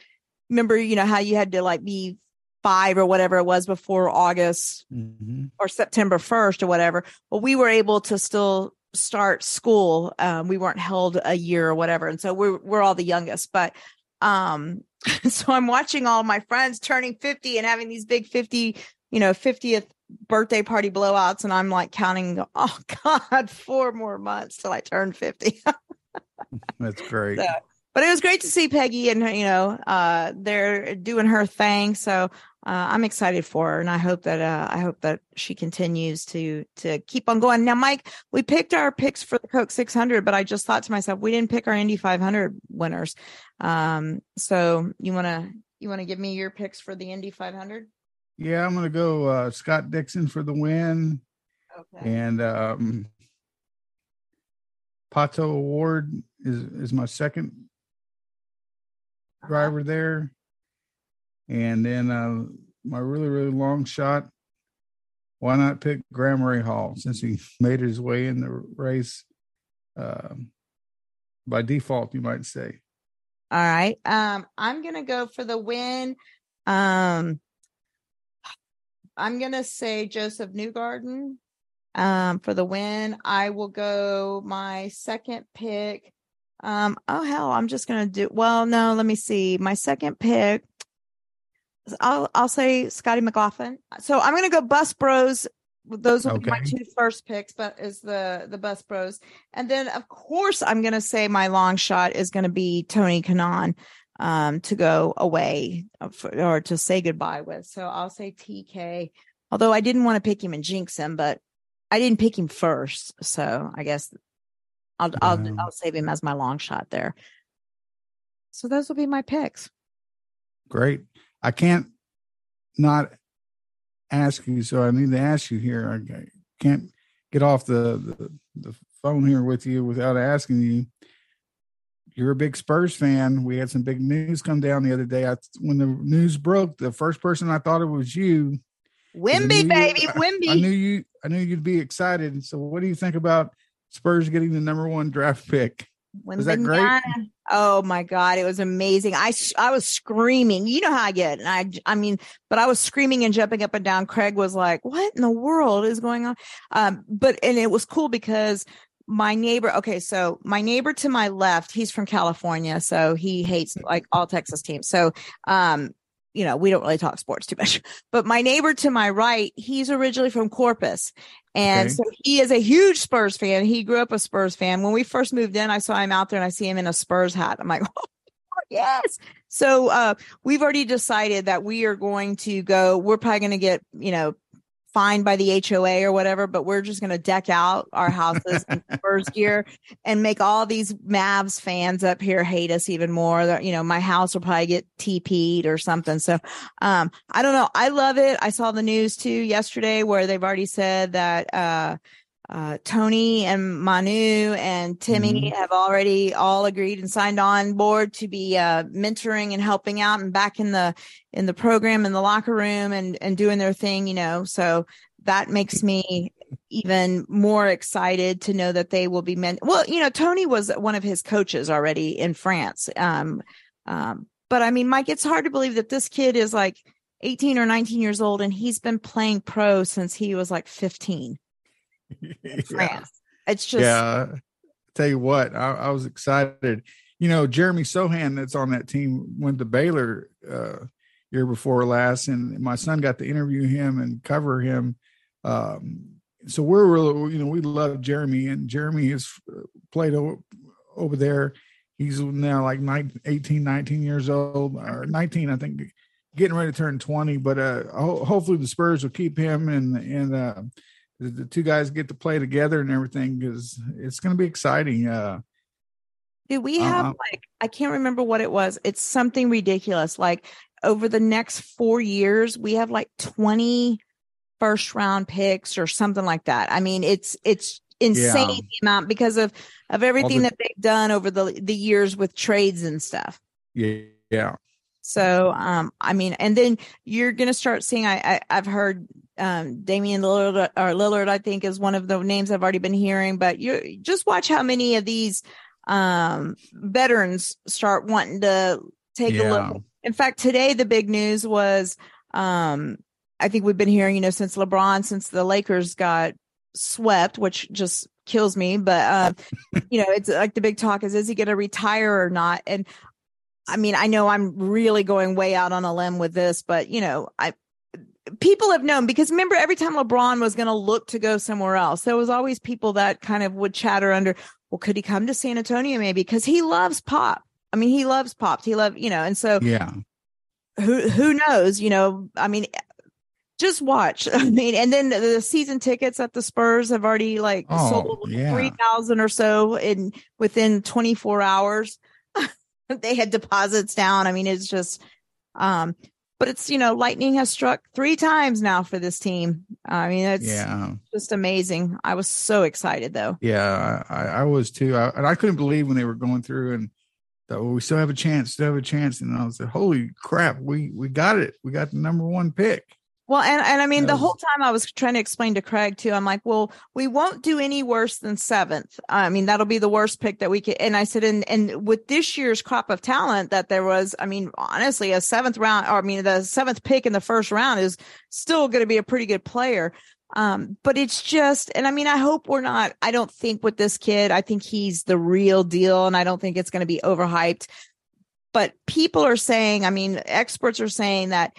remember, you know, how you had to like be five or whatever it was before August mm-hmm. or September first or whatever. But we were able to still start school. Um, we weren't held a year or whatever. And so we're, we're all the youngest, but, um, so I'm watching all my friends turning fifty and having these big fifty, you know, fiftieth birthday party blowouts. And I'm like counting, oh God, four more months till I turn fifty. That's great. So, but it was great to see Peggy, and, you know, uh, they're doing her thing. So, Uh, I'm excited for her, and I hope that uh, I hope that she continues to to keep on going. Now, Mike, we picked our picks for the Coke six hundred, but I just thought to myself, we didn't pick our Indy five hundred winners. Um, so you wanna you wanna give me your picks for the Indy five hundred? Yeah, I'm gonna go uh, Scott Dixon for the win, okay. and um, Pato O'Ward is is my second driver uh-huh. there. And then uh, my really, really long shot, why not pick Graham Rahal, since he made his way in the race uh, by default, you might say. All right. Um, I'm going to go for the win. Um, I'm going to say Joseph Newgarden um, for the win. I will go my second pick. Um, oh, hell, I'm just going to do. Well, no, let me see. My second pick. I'll I'll say Scotty McLaughlin. So I'm going to go Bus Bros. Those will okay. be my two first picks, but is the the Bus Bros. And then of course I'm going to say my long shot is going to be Tony Kanaan um, to go away for, or to say goodbye with. So I'll say T K. Although I didn't want to pick him and jinx him, but I didn't pick him first, so I guess I'll yeah. I'll I'll save him as my long shot there. So those will be my picks. Great. I can't not ask you, so I need to ask you here. I can't get off the, the, the phone here with you without asking you. You're a big Spurs fan. We had some big news come down the other day. I, when the news broke, the first person I thought it was you, Wimby, baby, Wimby. I, I knew you. I knew you'd be excited. So, what do you think about Spurs getting the number one draft pick? Wimby Is that great? Nine. Oh my God, it was amazing. I I was screaming. You know how I get, and I I mean, but I was screaming and jumping up and down. Craig was like, "What in the world is going on?" Um, but and it was cool because my neighbor. Okay, so my neighbor to my left, he's from California, so he hates like all Texas teams. So, um. you know, we don't really talk sports too much, but my neighbor to my right, he's originally from Corpus. And okay. so he is a huge Spurs fan. He grew up a Spurs fan. When we first moved in, I saw him out there and I see him in a Spurs hat. I'm like, oh, yes. So uh, we've already decided that we are going to go, we're probably going to get, you know, fined by the H O A or whatever, but we're just going to deck out our houses in Spurs gear and make all these Mavs fans up here hate us even more. You know, my house will probably get T P'd or something. So um, I don't know. I love it. I saw the news too yesterday where they've already said that uh, uh, Tony and Manu and Timmy mm-hmm. have already all agreed and signed on board to be uh, mentoring and helping out and back in the in the program, in the locker room, and, and doing their thing, you know, so that makes me even more excited to know that they will be men. Well, you know, Tony was one of his coaches already in France. Um, um, but I mean, Mike, it's hard to believe that this kid is like eighteen or nineteen years old and he's been playing pro since he was like fifteen. Yeah. France. It's just, yeah. I'll tell you what, I, I was excited. You know, Jeremy Sohan that's on that team went to Baylor, uh, year before last, and my son got to interview him and cover him. Um, so we're really, you know, we love Jeremy, and Jeremy has played o- over there. He's now like nineteen, eighteen, nineteen years old, or nineteen, I think, getting ready to turn twenty. But uh, ho- hopefully the Spurs will keep him, and and uh, the, the two guys get to play together and everything, because it's going to be exciting. Uh, Did we have uh, like I can't remember what it was. It's something ridiculous, like. Over the next four years, we have like twenty first round picks or something like that. I mean, it's it's insane yeah. the amount because of, of everything the, that they've done over the the years with trades and stuff. Yeah. yeah. So, um, I mean, and then you're going to start seeing, I, I, I've heard um, Damian Lillard, or Lillard, I think, is one of the names I've already been hearing. But you just watch how many of these um, veterans start wanting to take yeah. a look. In fact, today, the big news was, um, I think we've been hearing, you know, since LeBron, since the Lakers got swept, which just kills me. But, uh, you know, it's like the big talk is, is he going to retire or not? And I mean, I know I'm really going way out on a limb with this, but, you know, I people have known, because remember, every time LeBron was going to look to go somewhere else, there was always people that kind of would chatter under, well, could he come to San Antonio maybe? Because he loves Pop. I mean, he loves Pop. He loves, you know, and so yeah. who who knows, you know, I mean, just watch. I mean, and then the, the season tickets at the Spurs have already like oh, sold yeah. three thousand or so in within twenty-four hours. They had deposits down. I mean, it's just, um, but it's, you know, lightning has struck three times now for this team. I mean, it's yeah. just amazing. I was so excited though. Yeah, I, I was too. I, and I couldn't believe when they were going through and, So we still have a chance, still have a chance. And I was like, holy crap, we we got it. We got the number one pick. Well, and, and I mean, that the was... whole time I was trying to explain to Craig, too. I'm like, well, we won't do any worse than seventh. I mean, that'll be the worst pick that we could. And I said, and, and with this year's crop of talent that there was, I mean, honestly, a seventh round, or I mean, the seventh pick in the first round is still going to be a pretty good player. Um, but it's just, and I mean, I hope we're not, I don't think with this kid, I think he's the real deal, and I don't think it's going to be overhyped, but people are saying, I mean, experts are saying that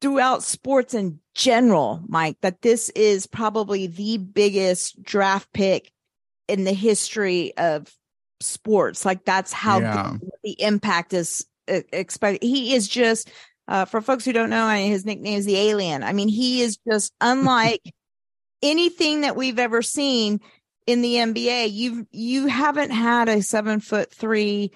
throughout sports in general, Mike, that this is probably the biggest draft pick in the history of sports. Like that's how yeah. big the impact is expected. He is just, Uh, for folks who don't know, his nickname is the Alien. I mean, he is just unlike anything that we've ever seen in the N B A. You've you haven't had a seven foot three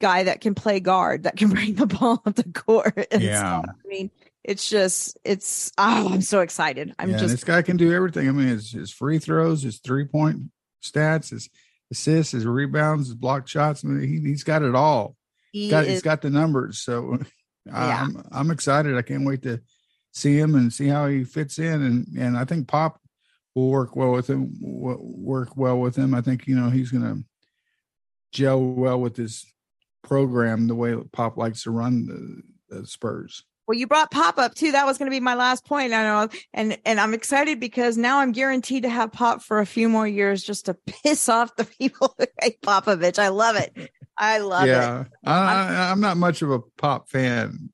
guy that can play guard, that can bring the ball up the court. And yeah, stuff. I mean, it's just it's. Oh, I'm so excited. I'm yeah, just this guy can do everything. I mean, his, his free throws, his three point stats, his assists, his rebounds, his blocked shots. I mean, he he's got it all. He got, is, he's got the numbers. So. Yeah. I'm, I'm excited. I can't wait to see him and see how he fits in. And, and I think Pop will work well with him, work well with him. I think, you know, he's going to gel well with this program, the way Pop likes to run the, the Spurs. Well, you brought Pop up too. That was going to be my last point. I know. And, and I'm excited because now I'm guaranteed to have Pop for a few more years just to piss off the people who hate Popovich. I love it. I love yeah. it. I, I, I'm not much of a Pop fan.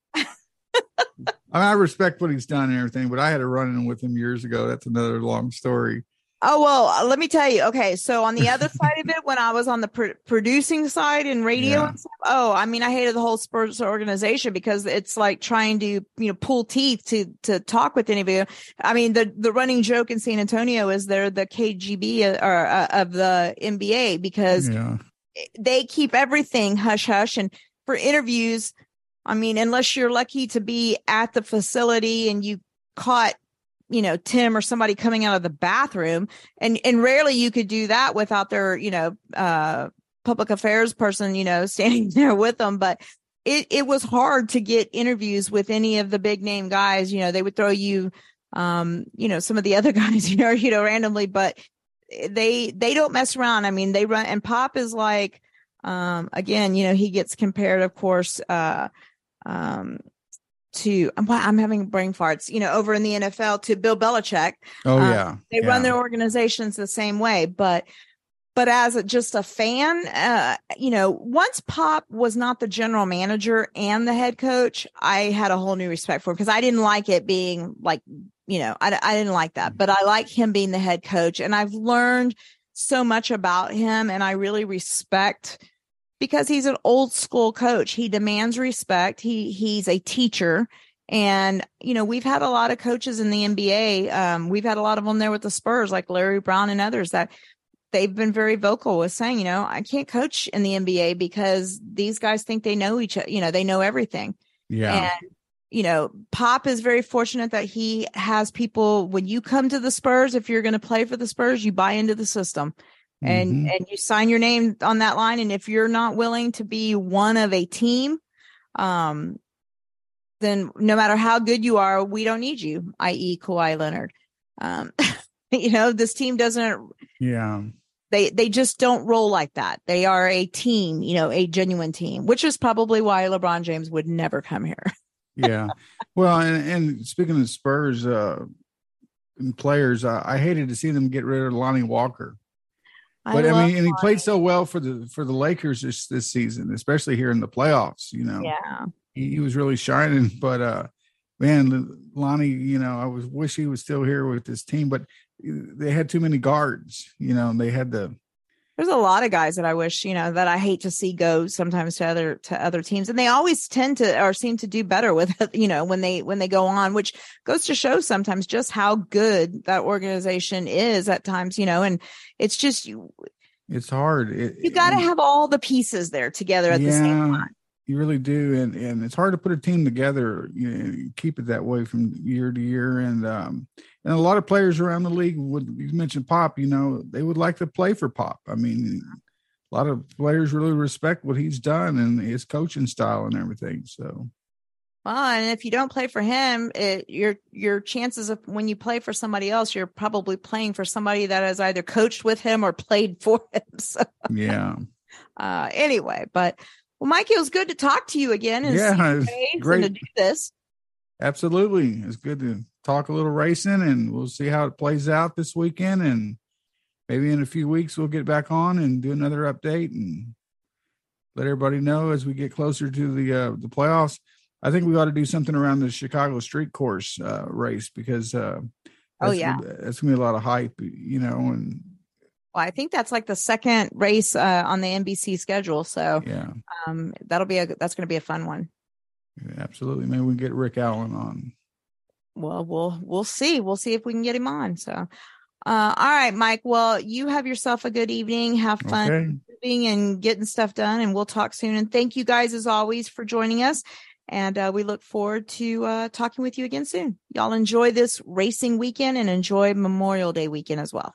I mean, I respect what he's done and everything, but I had a run-in with him years ago. That's another long story. Oh, well, let me tell you. Okay. So on the other side of it, when I was on the pr- producing side and radio, yeah. and stuff, oh, I mean, I hated the whole Spurs organization because it's like trying to, you know, pull teeth to, to talk with anybody. I mean, the, the running joke in San Antonio is they're the K G B or, uh, of the N B A because yeah. they keep everything hush, hush. And for interviews, I mean, unless you're lucky to be at the facility and you caught, you know, Tim or somebody coming out of the bathroom, and, and rarely you could do that without their, you know, uh, public affairs person, you know, standing there with them. But it, it was hard to get interviews with any of the big name guys. You know, they would throw you, um, you know, some of the other guys, you know, you know, randomly, but they, they don't mess around. I mean, they run, and Pop is like, um, again, you know, he gets compared, of course, uh, um, to, I'm, I'm having brain farts, you know, over in the N F L to Bill Belichick. Oh yeah. Um, they yeah. run their organizations the same way, but, but as a, just a fan, uh, you know, once Pop was not the general manager and the head coach, I had a whole new respect for him because I didn't like it being like, you know, I, I didn't like that, but I like him being the head coach, and I've learned so much about him, and I really respect, because he's an old school coach. He demands respect. He he's a teacher. And, you know, we've had a lot of coaches in the N B A. Um, we've had a lot of them there with the Spurs, like Larry Brown and others, that they've been very vocal with saying, you know, I can't coach in the N B A because these guys think they know each other. You know, they know everything. Yeah. And, you know, Pop is very fortunate that he has people, when you come to the Spurs, if you're going to play for the Spurs, you buy into the system. And mm-hmm. and you sign your name on that line. And if you're not willing to be one of a team, um, then no matter how good you are, we don't need you, that is. Kawhi Leonard. Um, you know, this team doesn't. Yeah. They they just don't roll like that. They are a team, you know, a genuine team, which is probably why LeBron James would never come here. yeah. Well, and, and speaking of Spurs uh, and players, uh, I hated to see them get rid of Lonnie Walker. But I, I mean, and he played so well for the for the Lakers this, this season, especially here in the playoffs. You know, yeah, he, he was really shining. But uh, man, Lonnie, you know, I was wish he was still here with this team, but they had too many guards. You know, and they had the. There's a lot of guys that I wish, you know, that I hate to see go sometimes to other to other teams, and they always tend to or seem to do better with, you know, when they when they go on, which goes to show sometimes just how good that organization is at times, you know, and it's just you. It's hard. It, you got to have all the pieces there together at yeah, the same time. You really do, and and it's hard to put a team together, you know, keep it that way from year to year, and um. And a lot of players around the league would, you mentioned Pop, you know, they would like to play for Pop. I mean, a lot of players really respect what he's done and his coaching style and everything. So. Well, and if you don't play for him, it, your, your chances of when you play for somebody else, you're probably playing for somebody that has either coached with him or played for him. So. Yeah. uh, anyway, but well, Mike, it was good to talk to you again. And yeah. Great. And to do this. Absolutely. It's good to talk a little racing, and we'll see how it plays out this weekend. And maybe in a few weeks, we'll get back on and do another update and let everybody know as we get closer to the, uh, the playoffs. I think we ought to do something around the Chicago street course uh, race because uh, oh yeah, that's going to be a lot of hype, you know, and well, I think that's like the second race uh, on the N B C schedule. So yeah, um, that'll be a, that's going to be a fun one. Yeah, absolutely. Maybe we can get Rick Allen on. Well, we'll, we'll see. We'll see if we can get him on. So, uh, all right, Mike, well, you have yourself a good evening. Have fun okay. and getting stuff done, and we'll talk soon. And thank you guys as always for joining us. And, uh, we look forward to, uh, talking with you again soon. Y'all enjoy this racing weekend and enjoy Memorial Day weekend as well.